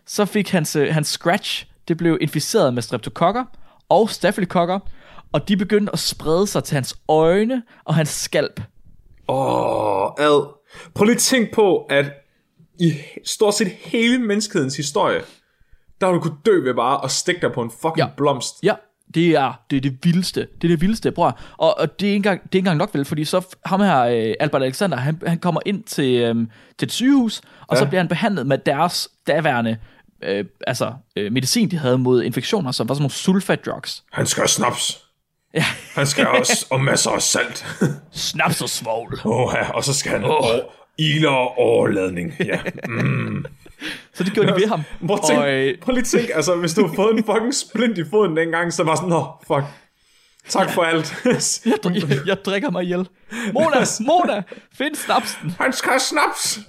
Så fik hans, øh, hans scratch, det blev inficeret med streptokokker og stafylokokker, og de begyndte at sprede sig til hans øjne og hans skalp. Åh, oh, ad. Prøv lige at tænke på, at i stort set hele menneskehedens historie, der har du kunnet dø ved bare at stikke dig på en fucking ja. blomst. Ja, det er det, er det vildeste. Det er det vildeste, bror. Og, og det er ikke engang, engang nok vel, fordi så ham her, Albert Alexander, han, han kommer ind til, øhm, til et sygehus, og ja. så bliver han behandlet med deres daværende øh, altså, øh, medicin, de havde mod infektioner, som var sådan nogle sulfat drugs. Han skal have snaps. Ja. Han skal også, og masser af salt. Snaps og svovl. Åh ja, og så skal han oh. iler og overladning. Ja, mm. Så det gjorde de ved ham. Prøv, tænk, og, øh... prøv lige at tænke, altså, hvis du har fået en fucking splint i foden dengang, så var sådan, åh, fuck, tak for alt. jeg, dr- jeg, jeg drikker mig ihjel. Mona, Mona, find snapsen. Han skal have snaps.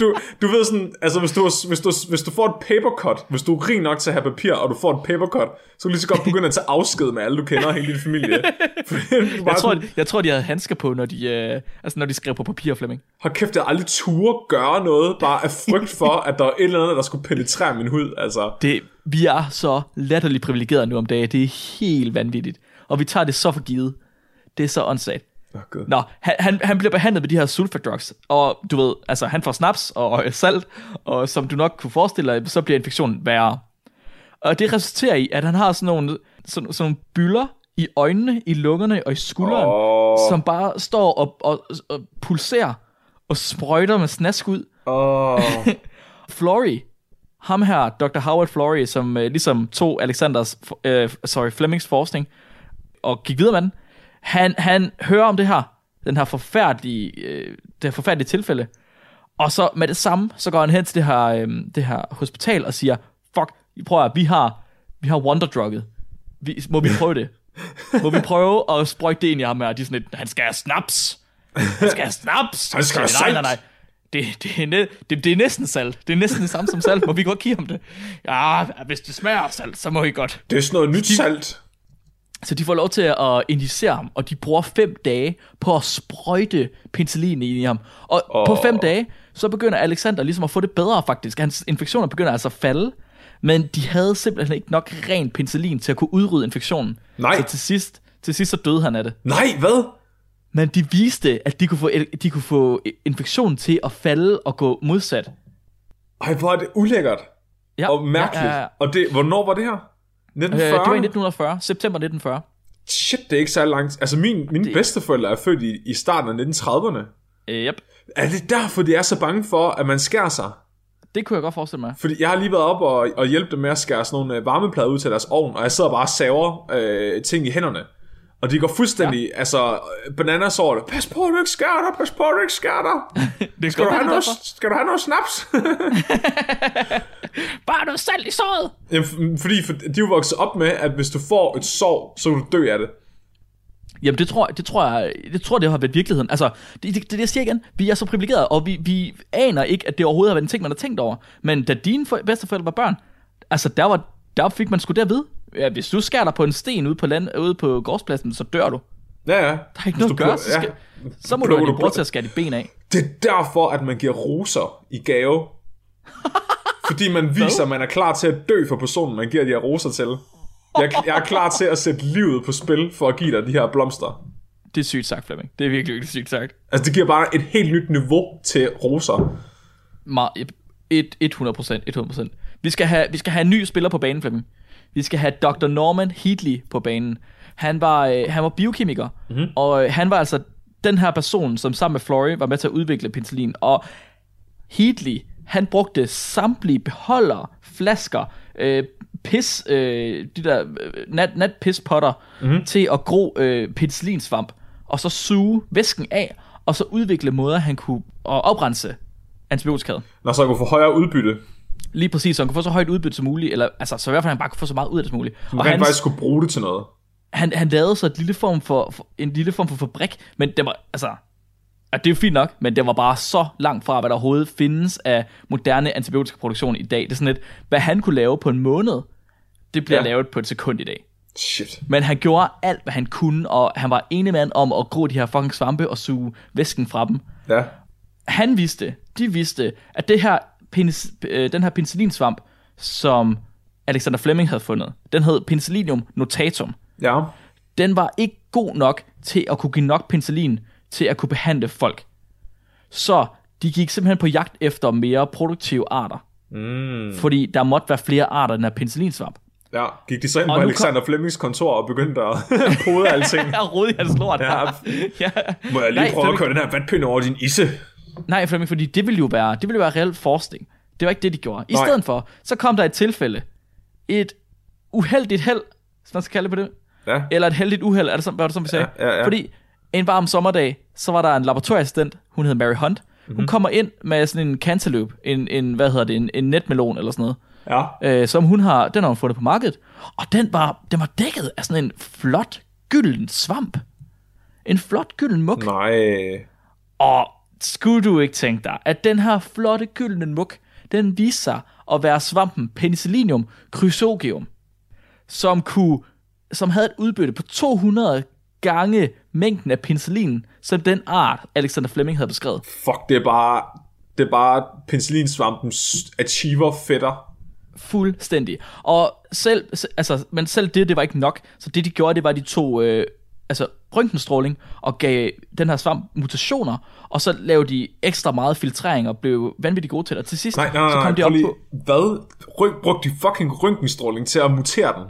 du, du ved sådan, altså, hvis du, hvis, du, hvis du får et papercut, hvis du er rig nok til at have papir, og du får et papercut, så kan du lige så godt begynde at tage afsked med alle, du kender, hele din familie. jeg, tror, sådan... jeg tror, de havde handsker på, når de, øh, altså, når de skrev på papir, Fleming. Hold kæft, jeg aldrig turde gøre noget, bare af frygt for, at der var et eller andet, der skulle penetrere min hud. Altså. Det, vi er så latterligt privilegerede nu om dagen, det er helt vanvittigt. Og vi tager det så for givet. Det er så åndssagt. Okay. Nå, han, han, han bliver behandlet med de her sulfadrugs, og du ved, altså han får snaps og, og salt, og som du nok kunne forestille dig, så bliver infektionen værre. Og det resulterer i, at han har sådan nogle, sådan, sådan nogle byller i øjnene, i lungerne og i skulderen, oh. som bare står og, og, og pulserer og sprøjter med snask ud. Oh. Florey, ham her, doktor Howard Florey, som øh, ligesom tog Alexanders, øh, sorry, Flemings forskning og gik videre med den. Han, han hører om det her, den her forfærdelige, øh, det her forfærdelige tilfælde, og så med det samme, så går han hen til det her, øh, det her hospital og siger, fuck, prøv at, vi har, vi har wonderdrugget, vi, må vi prøve det? Må vi prøve at sprøjte det ind i ham her? De er sådan lidt, han skal have snaps, han skal have snaps, han skal have salt. Nej, nej, nej. Det, det, er næ, det, det er næsten salt. Det er næsten det samme som salt, må vi godt give ham det? Ja, hvis det smager af salt, så må I godt. Det er sådan noget nyt salt. Så de får lov til at injicere ham, og de bruger fem dage på at sprøjte penicillin i ham. Og oh. på fem dage, så begynder Alexander ligesom at få det bedre faktisk. Hans infektioner begynder altså at falde, men de havde simpelthen ikke nok ren penicillin til at kunne udrydde infektionen. Nej. Så til sidst, til sidst så døde han af det. Nej, hvad? Men de viste, at de kunne få, de kunne få infektionen til at falde og gå modsat. Ej, hvor er det ulækkert. Ja. Og mærkeligt. Ja, ja, ja. Og det, hvornår var det her? nitten fyrre? Øh, det var i nitten fyrre. September nitten fyrre. Shit, det er ikke så langt. Altså, min, mine det... bedsteforældre er født i, i starten af nitten trediverne. Yep. Er det derfor, de er så bange for, at man skærer sig? Det kunne jeg godt forestille mig. Fordi jeg har lige været op og, og hjælpe dem med at skære sådan nogle varmeplader ud til deres ovn, og jeg sidder bare og saver øh, ting i hænderne. Og de går fuldstændig, ja. altså, bananas over det. Pas på, du ikke skærer dig, pas på, du ikke skærer dig. det skal, du have noget, skal du have noget snaps? Bare noget salt i såret. Jamen, fordi for, de er jo vokset op med, at hvis du får et sår, så vil du dø af det. Jamen, det tror, det tror jeg, det tror det har været virkeligheden. Altså, det, det, det jeg siger igen, vi er så privilegerede, og vi, vi aner ikke, at det overhovedet har været en ting, man har tænkt over. Men da dine bedsteforældre var børn, altså, der, var, der fik man sgu der ved. Ja, hvis du skærer dig på en sten ude på, land, ude på gårdspladsen, så dør du. Ja, ja. Der er ikke noget at gøre, så, skal, ja. så må Plug, du have din bror til at skære dit ben af. Det er derfor, at man giver roser i gave. Fordi man viser, at man er klar til at dø for personen, man giver de her roser til. Jeg, jeg er klar til at sætte livet på spil for at give dig de her blomster. Det er sygt sagt, Flemming. Det er virkelig, virkelig sygt sagt. Altså, det giver bare et helt nyt niveau til roser. hundrede procent. Vi skal have, vi skal have en ny spiller på banen, Flemming. Vi skal have doktor Norman Heatley på banen. Han var, øh, han var biokemiker, mm-hmm. og øh, han var altså den her person, som sammen med Florey var med til at udvikle penicillin. Og Heatley, han brugte samtlige beholder, flasker, øh, pis, øh, de der nat, natpispotter, mm-hmm. til at gro øh, penicillinsvamp, og så suge væsken af, og så udvikle måder, han kunne oprense antibiotikaet. Når så kunne få højere udbytte. Lige præcis, så han kunne få så højt udbytte som muligt, eller altså, så i hvert fald han bare kunne få så meget ud af det som muligt. Man og han faktisk skulle bruge det til noget. Han, han lavede så et lille form for, for, en lille form for fabrik, men det var, altså, at det er jo fint nok, men det var bare så langt fra, hvad der overhovedet findes af moderne antibiotikaproduktion i dag. Det er sådan lidt, hvad han kunne lave på en måned, det bliver ja. lavet på et sekund i dag. Shit. Men han gjorde alt, hvad han kunne, og han var ene mand om at gro de her fucking svampe og suge væsken fra dem. Ja. Han vidste, de vidste, at det her Penis, øh, den her penicillinsvamp, som Alexander Fleming havde fundet, den hed Penicillium notatum. Ja. Den var ikke god nok til at kunne give nok penicillin til at kunne behandle folk. Så de gik simpelthen på jagt efter mere produktive arter. Mm. Fordi der måtte være flere arter end af penicillinsvamp. Ja, gik de så ind og på Alexander kom... Flemings kontor og begyndte at pode alting. Og rode i hans lort. Ja. Ja. Må jeg lige Nej, prøve Fleming... at køre den her vandpind over din isse? Nej, Fleming, fordi det ville jo være, det ville være reelt forskning. Det var ikke det, de gjorde. I Nej. stedet for, så kom der et tilfælde. Et uheldigt held, hvis man skal kalde det på det. Ja. Eller et heldigt uheld, er det sådan, hvad var det, som vi sagde? Ja, ja, ja. Fordi en varm sommerdag, så var der en laboratorieassistent, hun hed Mary Hunt. Hun mm-hmm. kommer ind med sådan en cantaloupe, en, en, hvad hedder det, en, en netmelon eller sådan noget. Ja. Øh, som hun har, den har hun fundet på markedet. Og den var, den var dækket af sådan en flot, gylden svamp. En flot, gylden muk. Nej. Og... skulle du ikke tænke dig, at den her flotte gyldne muk, den viste sig at være svampen Penicillium chrysogenum, som kunne, som havde et udbytte på to hundrede gange mængden af penicillin, som den art Alexander Fleming havde beskrevet. Fuck, det er bare, det er bare penicillinsvampens achiever fætter. Fuldstændig. Og selv, altså, men selv det, det var ikke nok. Så det de gjorde, det var de to. Øh, altså røntgenstråling, og gav den her svamp mutationer, og så lavede de ekstra meget filtrering, og blev vanvittigt gode til det. Og til sidst, nej, nej, nej, så kom nej, de op lige, på... Hvad? Røg, brugte de fucking røntgenstråling til at mutere den?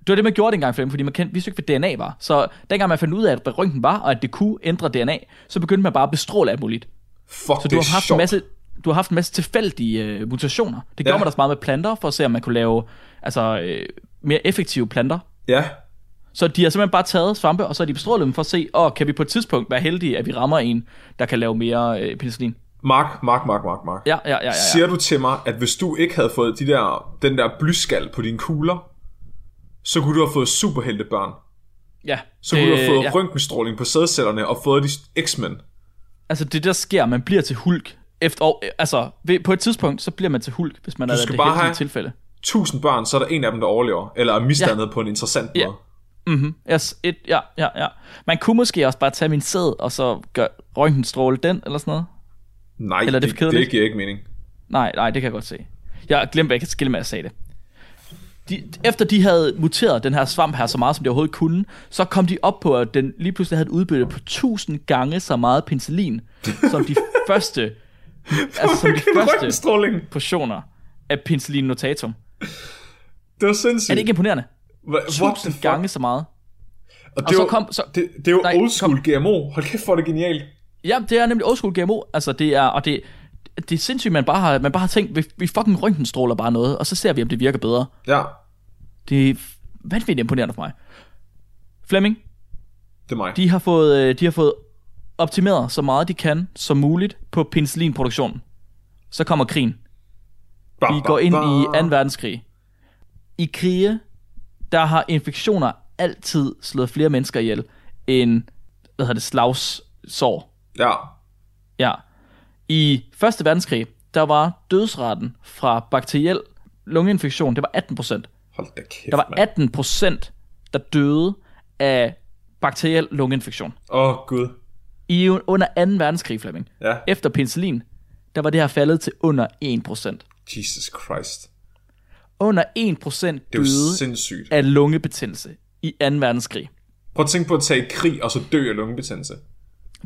Det var det, man gjorde dengang, fordi man kendte, vidste ikke, hvad D N A var. Så dengang man fandt ud af, at røntgen var, og at det kunne ændre D N A, så begyndte man bare at bestråle alt muligt. Fuck, så du har haft en masse, du har haft en masse tilfældige uh, mutationer. Det gjorde ja. man også meget med planter, for at se, om man kunne lave altså, uh, mere effektive planter. Ja. Så de har simpelthen bare taget svampe, og så har de bestrålet dem for at se, åh, oh, kan vi på et tidspunkt være heldige, at vi rammer en, der kan lave mere øh, penicillin. Mark, Mark, Mark, Mark, Mark. Ja, ja, ja, ja, ja. Siger du til mig, at hvis du ikke havde fået de der, den der blyskal på dine kugler, så kunne du have fået superheltebørn? Ja. Så kunne øh, du have fået ja. røntgenstråling på sædcellerne og fået de X-Men? Altså det der sker, man bliver til Hulk. Efter, og, altså ved, på et tidspunkt, så bliver man til Hulk, hvis man har det heldige tilfælde. tusind børn, så er der en af dem, der overlever, eller er misdannet ja. på en interessant måde. Ja. Mhm, yes, et, ja, ja, ja. Man kunne måske også bare tage min sæd og så gøre røntgenstråle den eller sådan noget. Nej, eller det, det, det giver ikke mening. Nej, nej, det kan jeg godt se. Jeg glemte ikke at skille med at sige det. De, efter de havde muteret den her svamp her så meget som de overhovedet kunne, så kom de op på at den lige pludselig havde et udbytte på tusind gange så meget penicillin som de første altså som de første portioner af penicillin notatum. Det var sindssygt. Er det ikke imponerende? Tusind gange så meget. Og det er jo old school G M O. Hold kæft, hvor er det genialt. Ja, det er nemlig old school G M O. Altså det er, og det, det er sindssygt, man bare har, man bare har tænkt, vi, vi fucking røntgenstråler bare noget, og så ser vi, om det virker bedre. Ja. Det er vanvittigt imponerende for mig. Fleming. Det er mig. De har fået, de har fået optimeret så meget de kan som muligt på penicillinproduktionen. Så kommer krigen. Ba, ba, ba. Vi går ind i anden verdenskrig. I krige, der har infektioner altid slået flere mennesker ihjel end, hvad hedder det, slagsår. Ja. Ja. I første verdenskrig, der var dødsraten fra bakteriel lungeinfektion, det var atten procent. Hold da kæft, der var atten procent, der døde af bakteriel lungeinfektion. Åh, oh, Gud. I under anden verdenskrig, Fleming. Ja. Efter penicillin, der var det her faldet til under en procent. Jesus Christ. Under en procent døde af lungebetændelse i anden verdenskrig. Prøv at tænke på at tage i krig og så dø af lungebetændelse.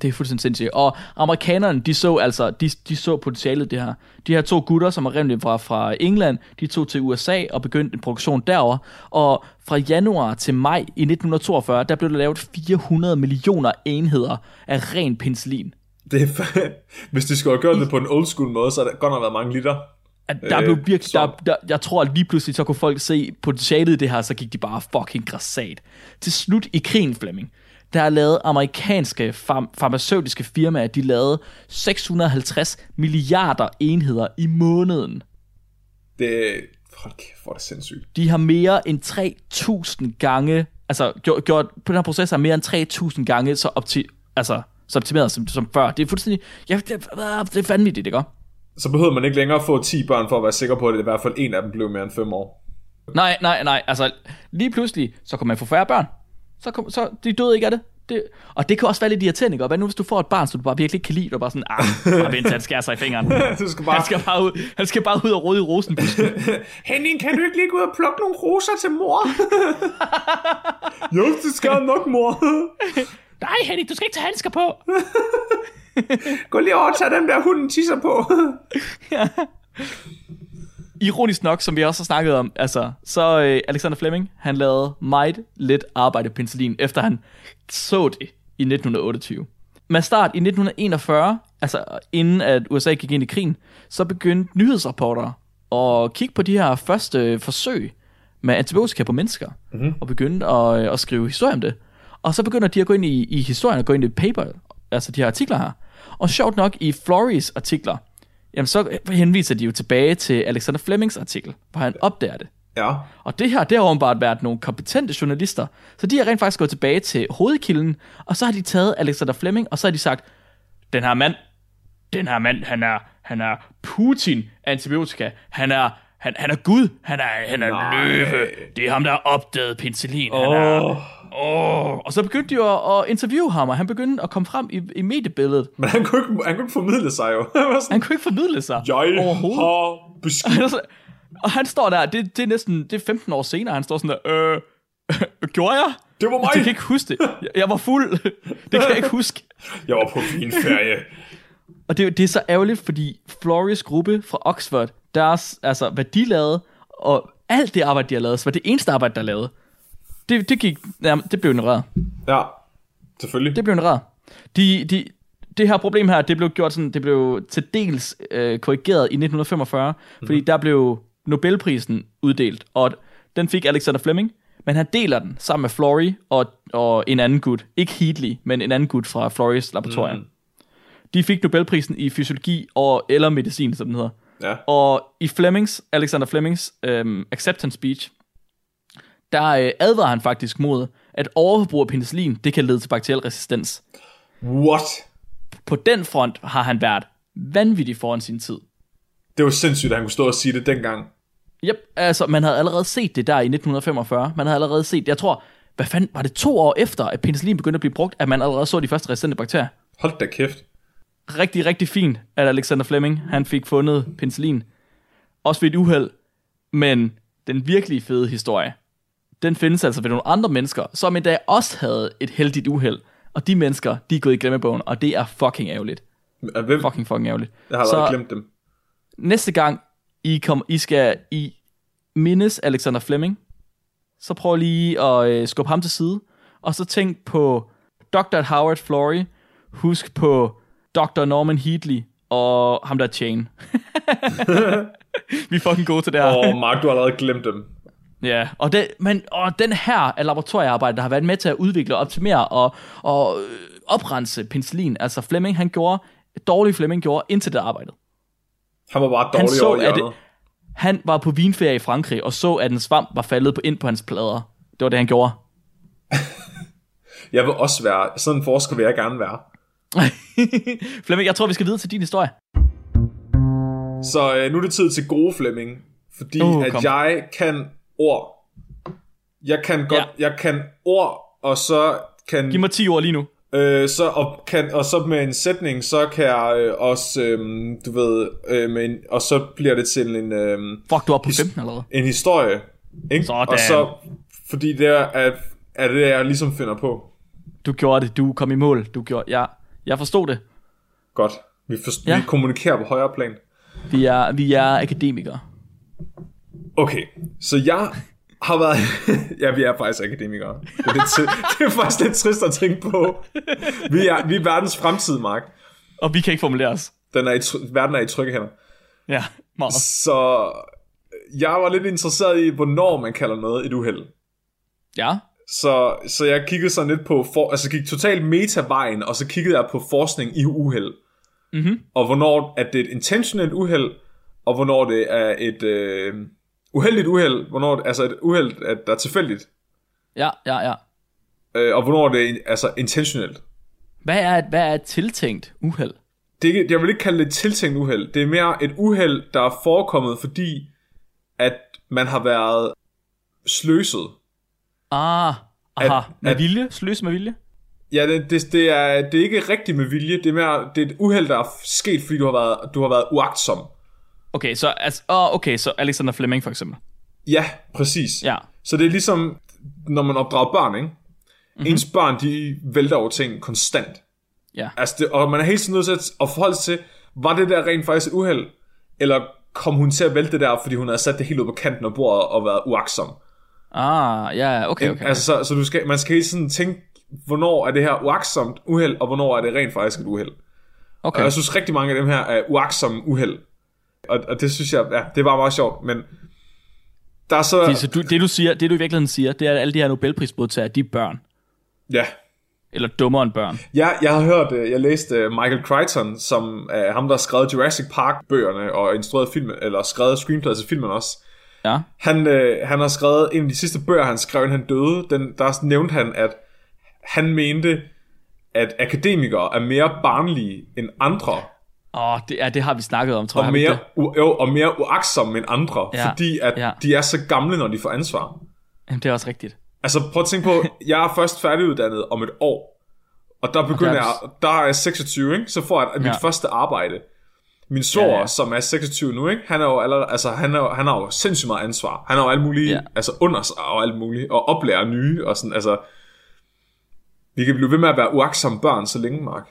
Det er fuldstændig sindssygt. Og amerikanerne, de så altså, de, de så potentialet det her. De her to gutter, som oprindeligt var fra England, de tog til U S A og begyndte en produktion derover. Og fra januar til maj i nitten toogfyrre, der blev der lavet fire hundrede millioner enheder af ren penicillin. Det er fa- Hvis de skulle have gjort det på en old school måde, så har der godt nok været mange liter. Der blev virkelig, der, der, jeg tror at lige pludselig så kunne folk se potentialet i det her, så gik de bare fucking grassat. Til slut i krigen, Fleming, der er lavet amerikanske farm- farmaceutiske firmaer, de lavede seks hundrede og halvtreds milliarder enheder i måneden. Det fuck, hvor er det sindssygt. De har mere end tre tusind gange, altså gjort, gjort på den her proces har mere end tre tusind gange så opti- altså så optimeret som, som før. Det er fuldstændig, ja, det, det er vanvittigt, det gør. Så behøver man ikke længere få ti børn for at være sikker på, at det i hvert fald en af dem blev mere end fem år. Nej, nej, nej. Altså, lige pludselig, så kan man få færre børn. Så, kom, så de døde ikke af det. det. Og det kan også være lidt irriterende. Og hvad nu, hvis du får et barn, som du bare virkelig ikke kan lide, og bare sådan, ah, bare vent, han skærer sig i fingeren. Du skal bare... Han, skal bare ud, han skal bare ud og rode i rosenbusken. Henning, kan du ikke lige gå ud og plukke nogle roser til mor? Jo, det skal han nok, mor. Nej, Henning, du skal ikke tage handsker på. Gå lige over og tage dem der hunden tisser på. Ja. Ironisk nok, som vi også har snakket om, altså, så øh, Alexander Fleming, han lavede meget let arbejde penicillin, efter han så det i nitten otteogtyve. Med start i nitten enogfyrre, altså inden at U S A gik ind i krigen, så begyndte nyhedsrapportere at kigge på de her første forsøg med antibiotika på mennesker, mm-hmm. og begyndte at, at skrive historie om det. Og så begynder de at gå ind i, i historien og gå ind i paper, altså de her artikler her. Og sjovt nok i Floreys artikler, jamen så henviser de jo tilbage til Alexander Flemings artikel, hvor han opdager det. Ja. Og det her, det har åbenbart været nogle kompetente journalister, så de har rent faktisk gået tilbage til hovedkilden, og så har de taget Alexander Fleming, og så har de sagt, den her mand, den her mand, han er, han er Putin antibiotika, han er, han, han er Gud, han er, han er løve, det er ham, der har opdaget penicillin, oh. han er... Oh, og så begyndte de jo at interviewe ham, og han begyndte at komme frem i, i mediebilledet. Men han kunne ikke, han kunne ikke formidle sig jo. Han, sådan, han kunne ikke formidle sig. Jeg har beskidt. Og han står der, det, det er næsten det er femten år senere, han står sådan der, øh, gjorde jeg? Det var mig. Jeg kan ikke huske det. Jeg, jeg var fuld. Det kan jeg ikke huske. Jeg var på fin ferie. Og det, det er så ærgerligt, fordi Floreys gruppe fra Oxford, deres, altså hvad de lavede, og alt det arbejde, de har lavet, så var det eneste arbejde, der lavede. Det, det gik, ja, det blev ignoreret. Ja, selvfølgelig. Det blev ignoreret. De, de, det her problem her, det blev gjort sådan, det blev til dels øh, korrigeret i nitten femogfyrre, mm-hmm. fordi der blev Nobelprisen uddelt, og den fik Alexander Fleming, men han deler den sammen med Florey og, og en anden gut, ikke Heatley, men en anden gut fra Floreys laboratorium. Mm. De fik Nobelprisen i fysiologi og, eller medicin, som den hedder. Ja. Og i Flemings, Alexander Flemings øh, acceptance speech, der advarer han faktisk mod, at overforbrug af penicillin, det kan lede til bakteriel resistens. What? På den front har han været vanvittig foran sin tid. Det var sindssygt, at han kunne stå og sige det dengang. Yep, altså man havde allerede set det der i nitten femogfyrre. Man havde allerede set, jeg tror, hvad fanden, var det to år efter, at penicillin begyndte at blive brugt, at man allerede så de første resistente bakterier? Hold da kæft. Rigtig, rigtig fint, at Alexander Fleming, han fik fundet penicillin. Også ved et uheld, men den virkelig fede historie, den findes altså ved nogle andre mennesker, som en dag også havde et heldigt uheld. Og de mennesker, de er gået i glemmebogen, og det er fucking ærgerligt. Hvem? Fucking fucking ærgerligt. Jeg har allerede glemt dem. Næste gang I, kom, I skal I mindes Alexander Fleming, så prøv lige at øh, skubbe ham til side, og så tænk på doktor Howard Florey, husk på doktor Norman Heatley, og ham der er Chain. Vi er fucking gode til det her. Åh, Mark, du har allerede glemt dem. Ja, og, det, men, og den her er laboratoriearbejde, der har været med til at udvikle og optimere og, og oprense penicillin. Altså Fleming, han gjorde, dårlig Fleming gjorde indtil det arbejdet. Han var bare dårlig over hjørnet. Han var på vinferie i Frankrig og så, at en svamp var faldet på, ind på hans plader. Det var det, han gjorde. Jeg vil også være, sådan en forsker vil jeg gerne være. Fleming, jeg tror, vi skal videre til din historie. Så øh, nu er det tid til gode Fleming, fordi uh, at kom. jeg kan ord. Jeg kan godt, ja. jeg kan ord, og så kan... Giv mig ti ord lige nu. Øh, så, og, kan, og så med en sætning, så kan jeg øh, også, øh, du ved, øh, med en, og så bliver det til en... Øh, Fuck, du er på his, femten allerede. En historie, ikke? Sådan. Og så, fordi det er, at, at det, jeg ligesom finder på. Du gjorde det, du kom i mål, du gjorde, ja. Jeg forstod det. Godt, vi, forst- ja. vi kommunikerer på højere plan. Vi er, vi er akademikere. Okay, så jeg har været... ja, vi er faktisk akademikere. Det er, lidt, det er faktisk lidt trist at tænke på. Vi er, vi er verdens fremtid, Mark. Og vi kan ikke formulere os. Den er i, verden er i trygge hænder. Ja, meget. Så jeg var lidt interesseret i, hvornår man kalder noget et uheld. Ja. Så, så jeg kiggede sådan lidt på... For, altså gik totalt metavejen, og så kiggede jeg på forskning i uheld. Mm-hmm. Og hvornår at det er et intentionelt uheld, og hvornår det er et øh, uheldigt uheld, hvornår altså et uheld at der er tilfældigt. Ja, ja, ja. Øh, og hvornår det er altså intentionelt. Hvad er et, hvad er et tiltænkt uheld? Det, jeg vil ikke kalde det et tiltænkt uheld. Det er mere et uheld der er forekommet, fordi at man har været sløset. Ah, aha. At, med at, vilje, sløs med vilje. Ja, det, det, det, er, det er ikke rigtigt med vilje. Det er mere, det er et uheld, der er sket, fordi du har været, du har været uagtsom. Okay, så altså, oh, okay, så Alexander Fleming for eksempel. Ja, præcis. Ja. Så det er ligesom, når man opdrager børn, ikke? Mm-hmm. Ens børn, de vælter over ting konstant. Ja. Altså det, og man er hele tiden nødt til at forholde sig til, var det der rent faktisk et uheld? Eller kom hun til at vælte det der, fordi hun havde sat det helt ud på kanten af bordet og været uagtsom? Ah, ja, okay, okay. Altså, så, så du skal, man skal hele tiden tænke, hvornår er det her uagtsomt uheld, og hvornår er det rent faktisk et uheld. Okay. Og jeg synes rigtig mange af dem her er uagtsomme uheld. Og, og det synes jeg, ja, det var meget sjovt, men der er så... Det, så du, det, du siger, det du i virkeligheden siger, det er, at alle de her Nobelprismodtagere, de er børn. Ja. Eller dummere end børn. Ja, jeg har hørt, jeg læste Michael Crichton, som er ham, der har skrevet Jurassic Park-bøgerne og instrueret filmen, eller skrevet screenplays til filmen også. Ja. Han, øh, han har skrevet en af de sidste bøger, han skrev, inden han døde. Den, der nævnte han, at han mente, at akademikere er mere barnlige end andre. Åh, oh, det, ja, det har vi snakket om, tror og jeg. Mere, u, jo, og mere uagtsomme end andre, ja, fordi at ja. de er så gamle, når de får ansvar. Jamen, det er også rigtigt. Altså, prøv at tænke på, jeg er først færdiguddannet om et år, og der begynder og der er... jeg, der er jeg seksogtyve, ikke? Så får jeg mit ja. første arbejde. Min svoger, ja, ja. som er seksogtyve nu, ikke? Han er jo allerede, altså, han er, han har jo sindssygt meget ansvar. Han har jo alt muligt, ja. altså under sig og alt muligt, og oplærer nye, og sådan, altså... Vi kan blive ved med at være uagtsomme børn så længe, Mark.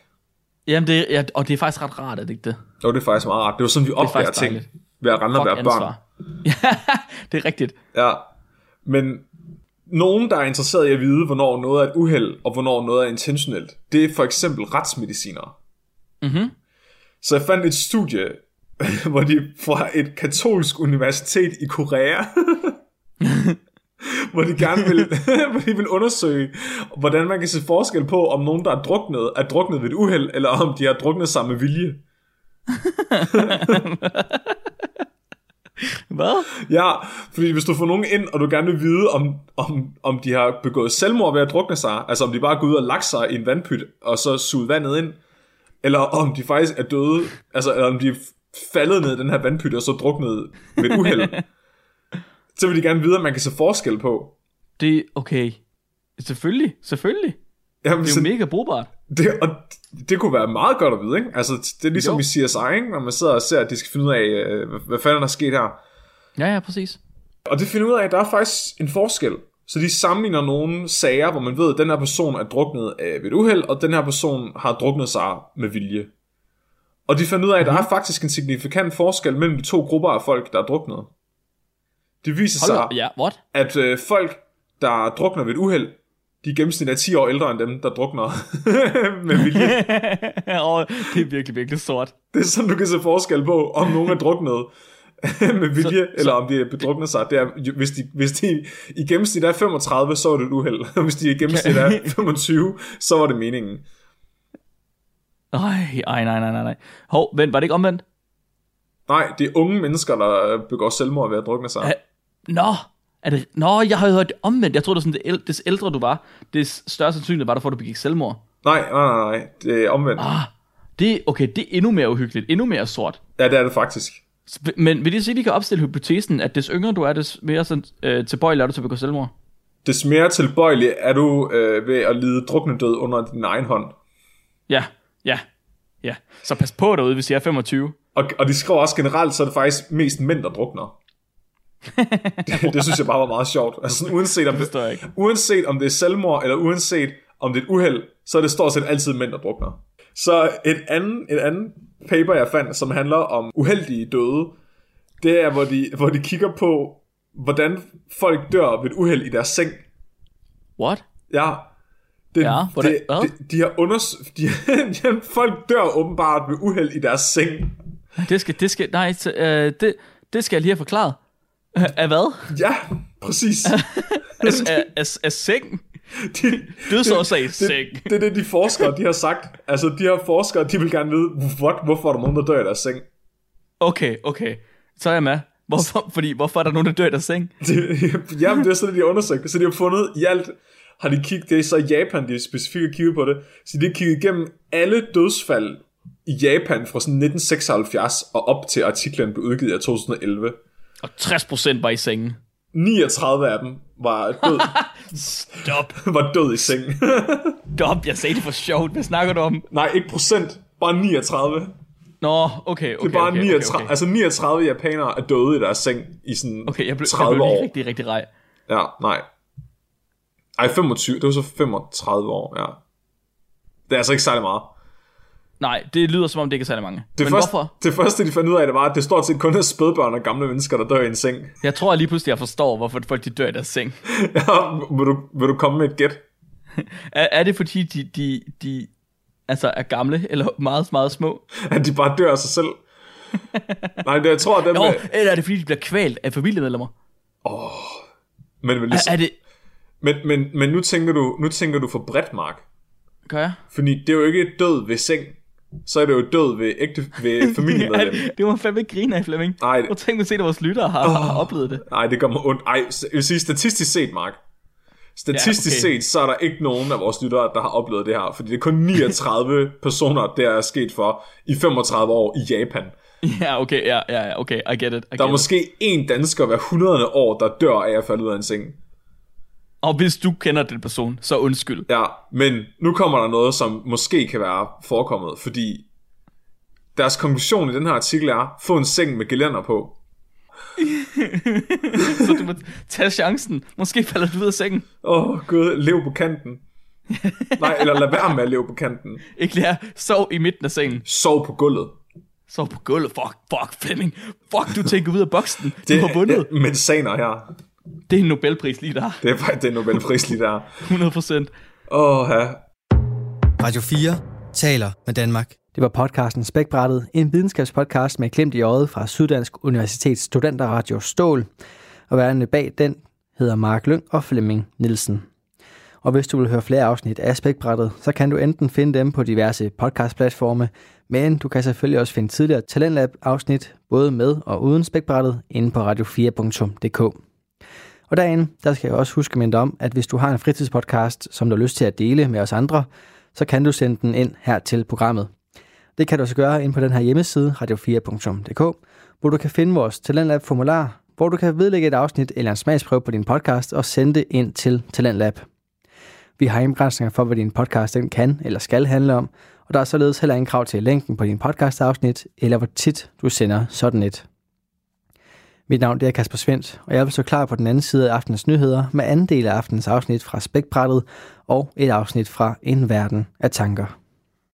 Jamen, det, ja, og det er faktisk ret rart, er det ikke det? Jo, det er faktisk meget rart. Det er jo sådan, vi opdager ting ved at rende og være børn. Ja, det er rigtigt. Ja, men nogen, der er interesseret i at vide, hvornår noget er et uheld, og hvornår noget er intentionelt, det er for eksempel retsmedicinere. Mm-hmm. Så jeg fandt et studie, hvor de fra et katolsk universitet i Korea... hvor de gerne vil, hvor de vil undersøge, hvordan man kan se forskel på, om nogen, der er druknet, er druknet ved et uheld, eller om de har druknet sig med vilje. Hvad? Ja, fordi hvis du får nogen ind, og du gerne vil vide, om, om, om de har begået selvmord ved at drukne sig, altså om de bare går ud og lagt sig i en vandpyt, og så suget vandet ind, eller om de faktisk er døde, altså eller om de er faldet ned i den her vandpyt, og så druknet ved et uheld. Så vil de gerne vide, at man kan se forskel på. Det er okay. Selvfølgelig, selvfølgelig. Jamen, det er så, jo mega brugbart. Det, og det, det kunne være meget godt at vide, ikke? Altså, det er ligesom jo. i C S I, ikke? Når man sidder og ser, at de skal finde ud af, hvad fanden der er sket her. Ja, ja, præcis. Og det finder ud af, at der er faktisk en forskel. Så de sammenligner nogle sager, hvor man ved, at den her person er druknet ved et uheld, og den her person har druknet sig med vilje. Og de fandt ud af, at der er faktisk en signifikant forskel mellem de to grupper af folk, der er druknet. Det viser Hold sig, yeah, at øh, folk, der drukner ved et uheld, de gennemsnit er ti år ældre end dem, der drukner med vilje. oh, det er virkelig, virkelig sort. Det er sådan, du kan se forskel på, om nogen er druknet med vilje, så, eller så, om de er bedruknet sig. Det er, hvis, de, hvis de i gennemsnit er femogtredive, så er det et uheld. Hvis de i gennemsnit er femogtyve, så var det meningen. Ej, ej, nej, nej, nej, nej. Hov, vent, var det ikke omvendt? Nej, det er unge mennesker, der begår selvmord ved at drukne sig. Æ, nå, er det, nå, jeg har jo hørt det omvendt. Jeg tror, det er sådan, det el- des ældre du var, des større sandsynligt var der for, at du begik selvmord. Nej, nej, nej, nej, det er omvendt. Ah, det, okay, det er endnu mere uhyggeligt, endnu mere sort. Ja, det er det faktisk. Men vil det sige, at vi kan opstille hypotesen, at des yngre du er, des mere øh, tilbøjelig er du til at begå selvmord? Des mere tilbøjelig er du øh, ved at lide druknedød under din egen hånd. Ja, ja, ja. Så pas på derude, hvis jeg er femogtyve. Og, og de skriver også generelt, så er det faktisk mest mænd, der drukner. det, det synes jeg bare var meget sjovt. Altså sådan, uanset, om det, uanset om det er selvmord, eller uanset om det er et uheld, så er det stort set altid mænd, der drukner. Så et andet, et andet paper, jeg fandt, som handler om uheldige døde, det er, hvor de, hvor de kigger på, hvordan folk dør ved et uheld i deres seng. What? Ja. Det, ja, hvordan? Det, det, de har unders- de, de, folk dør åbenbart ved uheld i deres seng. Det skal, det skal, nej, t- øh, det, det skal jeg lige have forklaret. Af hvad? Ja, præcis. Af sengen? Dødsårsag i seng. Det er det, de forskere, de har sagt. Altså, de her forskere, de vil gerne vide, what, hvorfor er der nogen, der dør i deres seng? Okay, okay. Så er jeg med. Hvorfor, fordi, hvorfor er der nogen, der dør i deres seng? Det, jamen, det er sådan, de har undersøgt. Så de har fundet i alt, har de kigget, det er så Japan, de er specifikt kigget på det. Så de har kigget igennem alle dødsfald i Japan fra sådan nitten seksoghalvfjerds og op til artiklen blev udgivet i to tusind og elleve. Og tres procent var i sengen. niogtredive af dem var død. Stop. Var død i sengen. Stop, jeg sagde det for sjovt. Hvad snakker du om? Nej, ikke procent. Bare niogtredive. Nå, okay, okay. Det er bare okay, niogtredive, okay, okay. Altså niogtredive japanere er døde i deres seng i sådan okay, jeg ble, tredive år. Okay, jeg blev rigtig, rigtig rej. Ja, nej. Ej, femogtyve. Det var så femogtredive år, ja. Det er altså ikke særlig meget. Nej, det lyder som om, det ikke er særlig mange. Det, Men først, hvorfor? Det første, de fandt ud af, det var, at det stort set kun er spædbørn og gamle mennesker, der dør i en seng. Jeg tror lige pludselig, jeg forstår, hvorfor folk de dør i deres seng. Ja, vil du, vil du komme med et gæt? er, er det fordi, de, de, de altså er gamle eller meget, meget små? At de bare dør af sig selv? Nej, det, jeg tror, at dem... Nå, med... eller er det fordi, de bliver kvalt af familiemedlemmer? Åh... Oh, men, men, ligesom... er, er det... men, men, men nu tænker du, nu tænker du for bredt, Mark. Gør jeg? Fordi det er jo ikke død ved seng. Så er det jo død ved ægte ved familiemedlem. Ja, det var fandme griner i Flemming. Og tænk mig se, at vores lyttere har, oh, har oplevet det. Nej, det gør mig ondt. Ej, jeg vil sige, statistisk set, Mark. Statistisk ja, okay. set, så er der ikke nogen af vores lyttere, der har oplevet det her. Fordi det er kun niogtredive personer, der er sket for i femogtredive år i Japan. Ja, okay, ja, ja, okay, I get it. I der er måske én dansker hver hundrede år, der dør af at falde ud af en seng. Og hvis du kender den person, så undskyld. Ja, men nu kommer der noget, som måske kan være forekommet, fordi deres konklusion i den her artikel er, få en seng med gelænder på. Så du må tage chancen. Måske falder du ud af sengen. Åh oh, gud, lev på kanten. Nej, eller lad være med at leve på kanten. Ikke lære, sov i midten af sengen. Sov på gulvet. Sov på gulvet, fuck, fuck Flemming. Fuck, du tænker ud af boksen. Du det, har vundet. Det, men saner her. Det er en Nobelpris lige der. Det er faktisk en Nobelpris lige der. hundrede procent. Åh, ja. Radio fire taler med Danmark. Det var podcasten Spækbrættet, en videnskabspodcast med klemt i øjet fra Syddansk Universitets studenterradio Stål. Og værterne bag den hedder Mark Lønge og Fleming Nielsen. Og hvis du vil høre flere afsnit af Spækbrættet, så kan du enten finde dem på diverse podcastplatforme, men du kan selvfølgelig også finde tidligere Talentlab-afsnit, både med og uden Spækbrættet, inde på radio fire punktum d k. Og derinde, der skal jeg også huske minde om, at hvis du har en fritidspodcast, som du har lyst til at dele med os andre, så kan du sende den ind her til programmet. Det kan du også gøre ind på den her hjemmeside, radio fire punktum d k, hvor du kan finde vores Talentlab-formular, hvor du kan vedlægge et afsnit eller en smagsprøve på din podcast og sende det ind til Talentlab. Vi har indbegrænsninger for, hvad din podcast den kan eller skal handle om, og der er således heller ingen krav til længden på din podcastafsnit eller hvor tit du sender sådan et. Mit navn er Kasper Svend, og jeg vil stå klar på den anden side af aftenens nyheder med anden del af aftenens afsnit fra Spækbrættet og et afsnit fra En Verden af Tanker.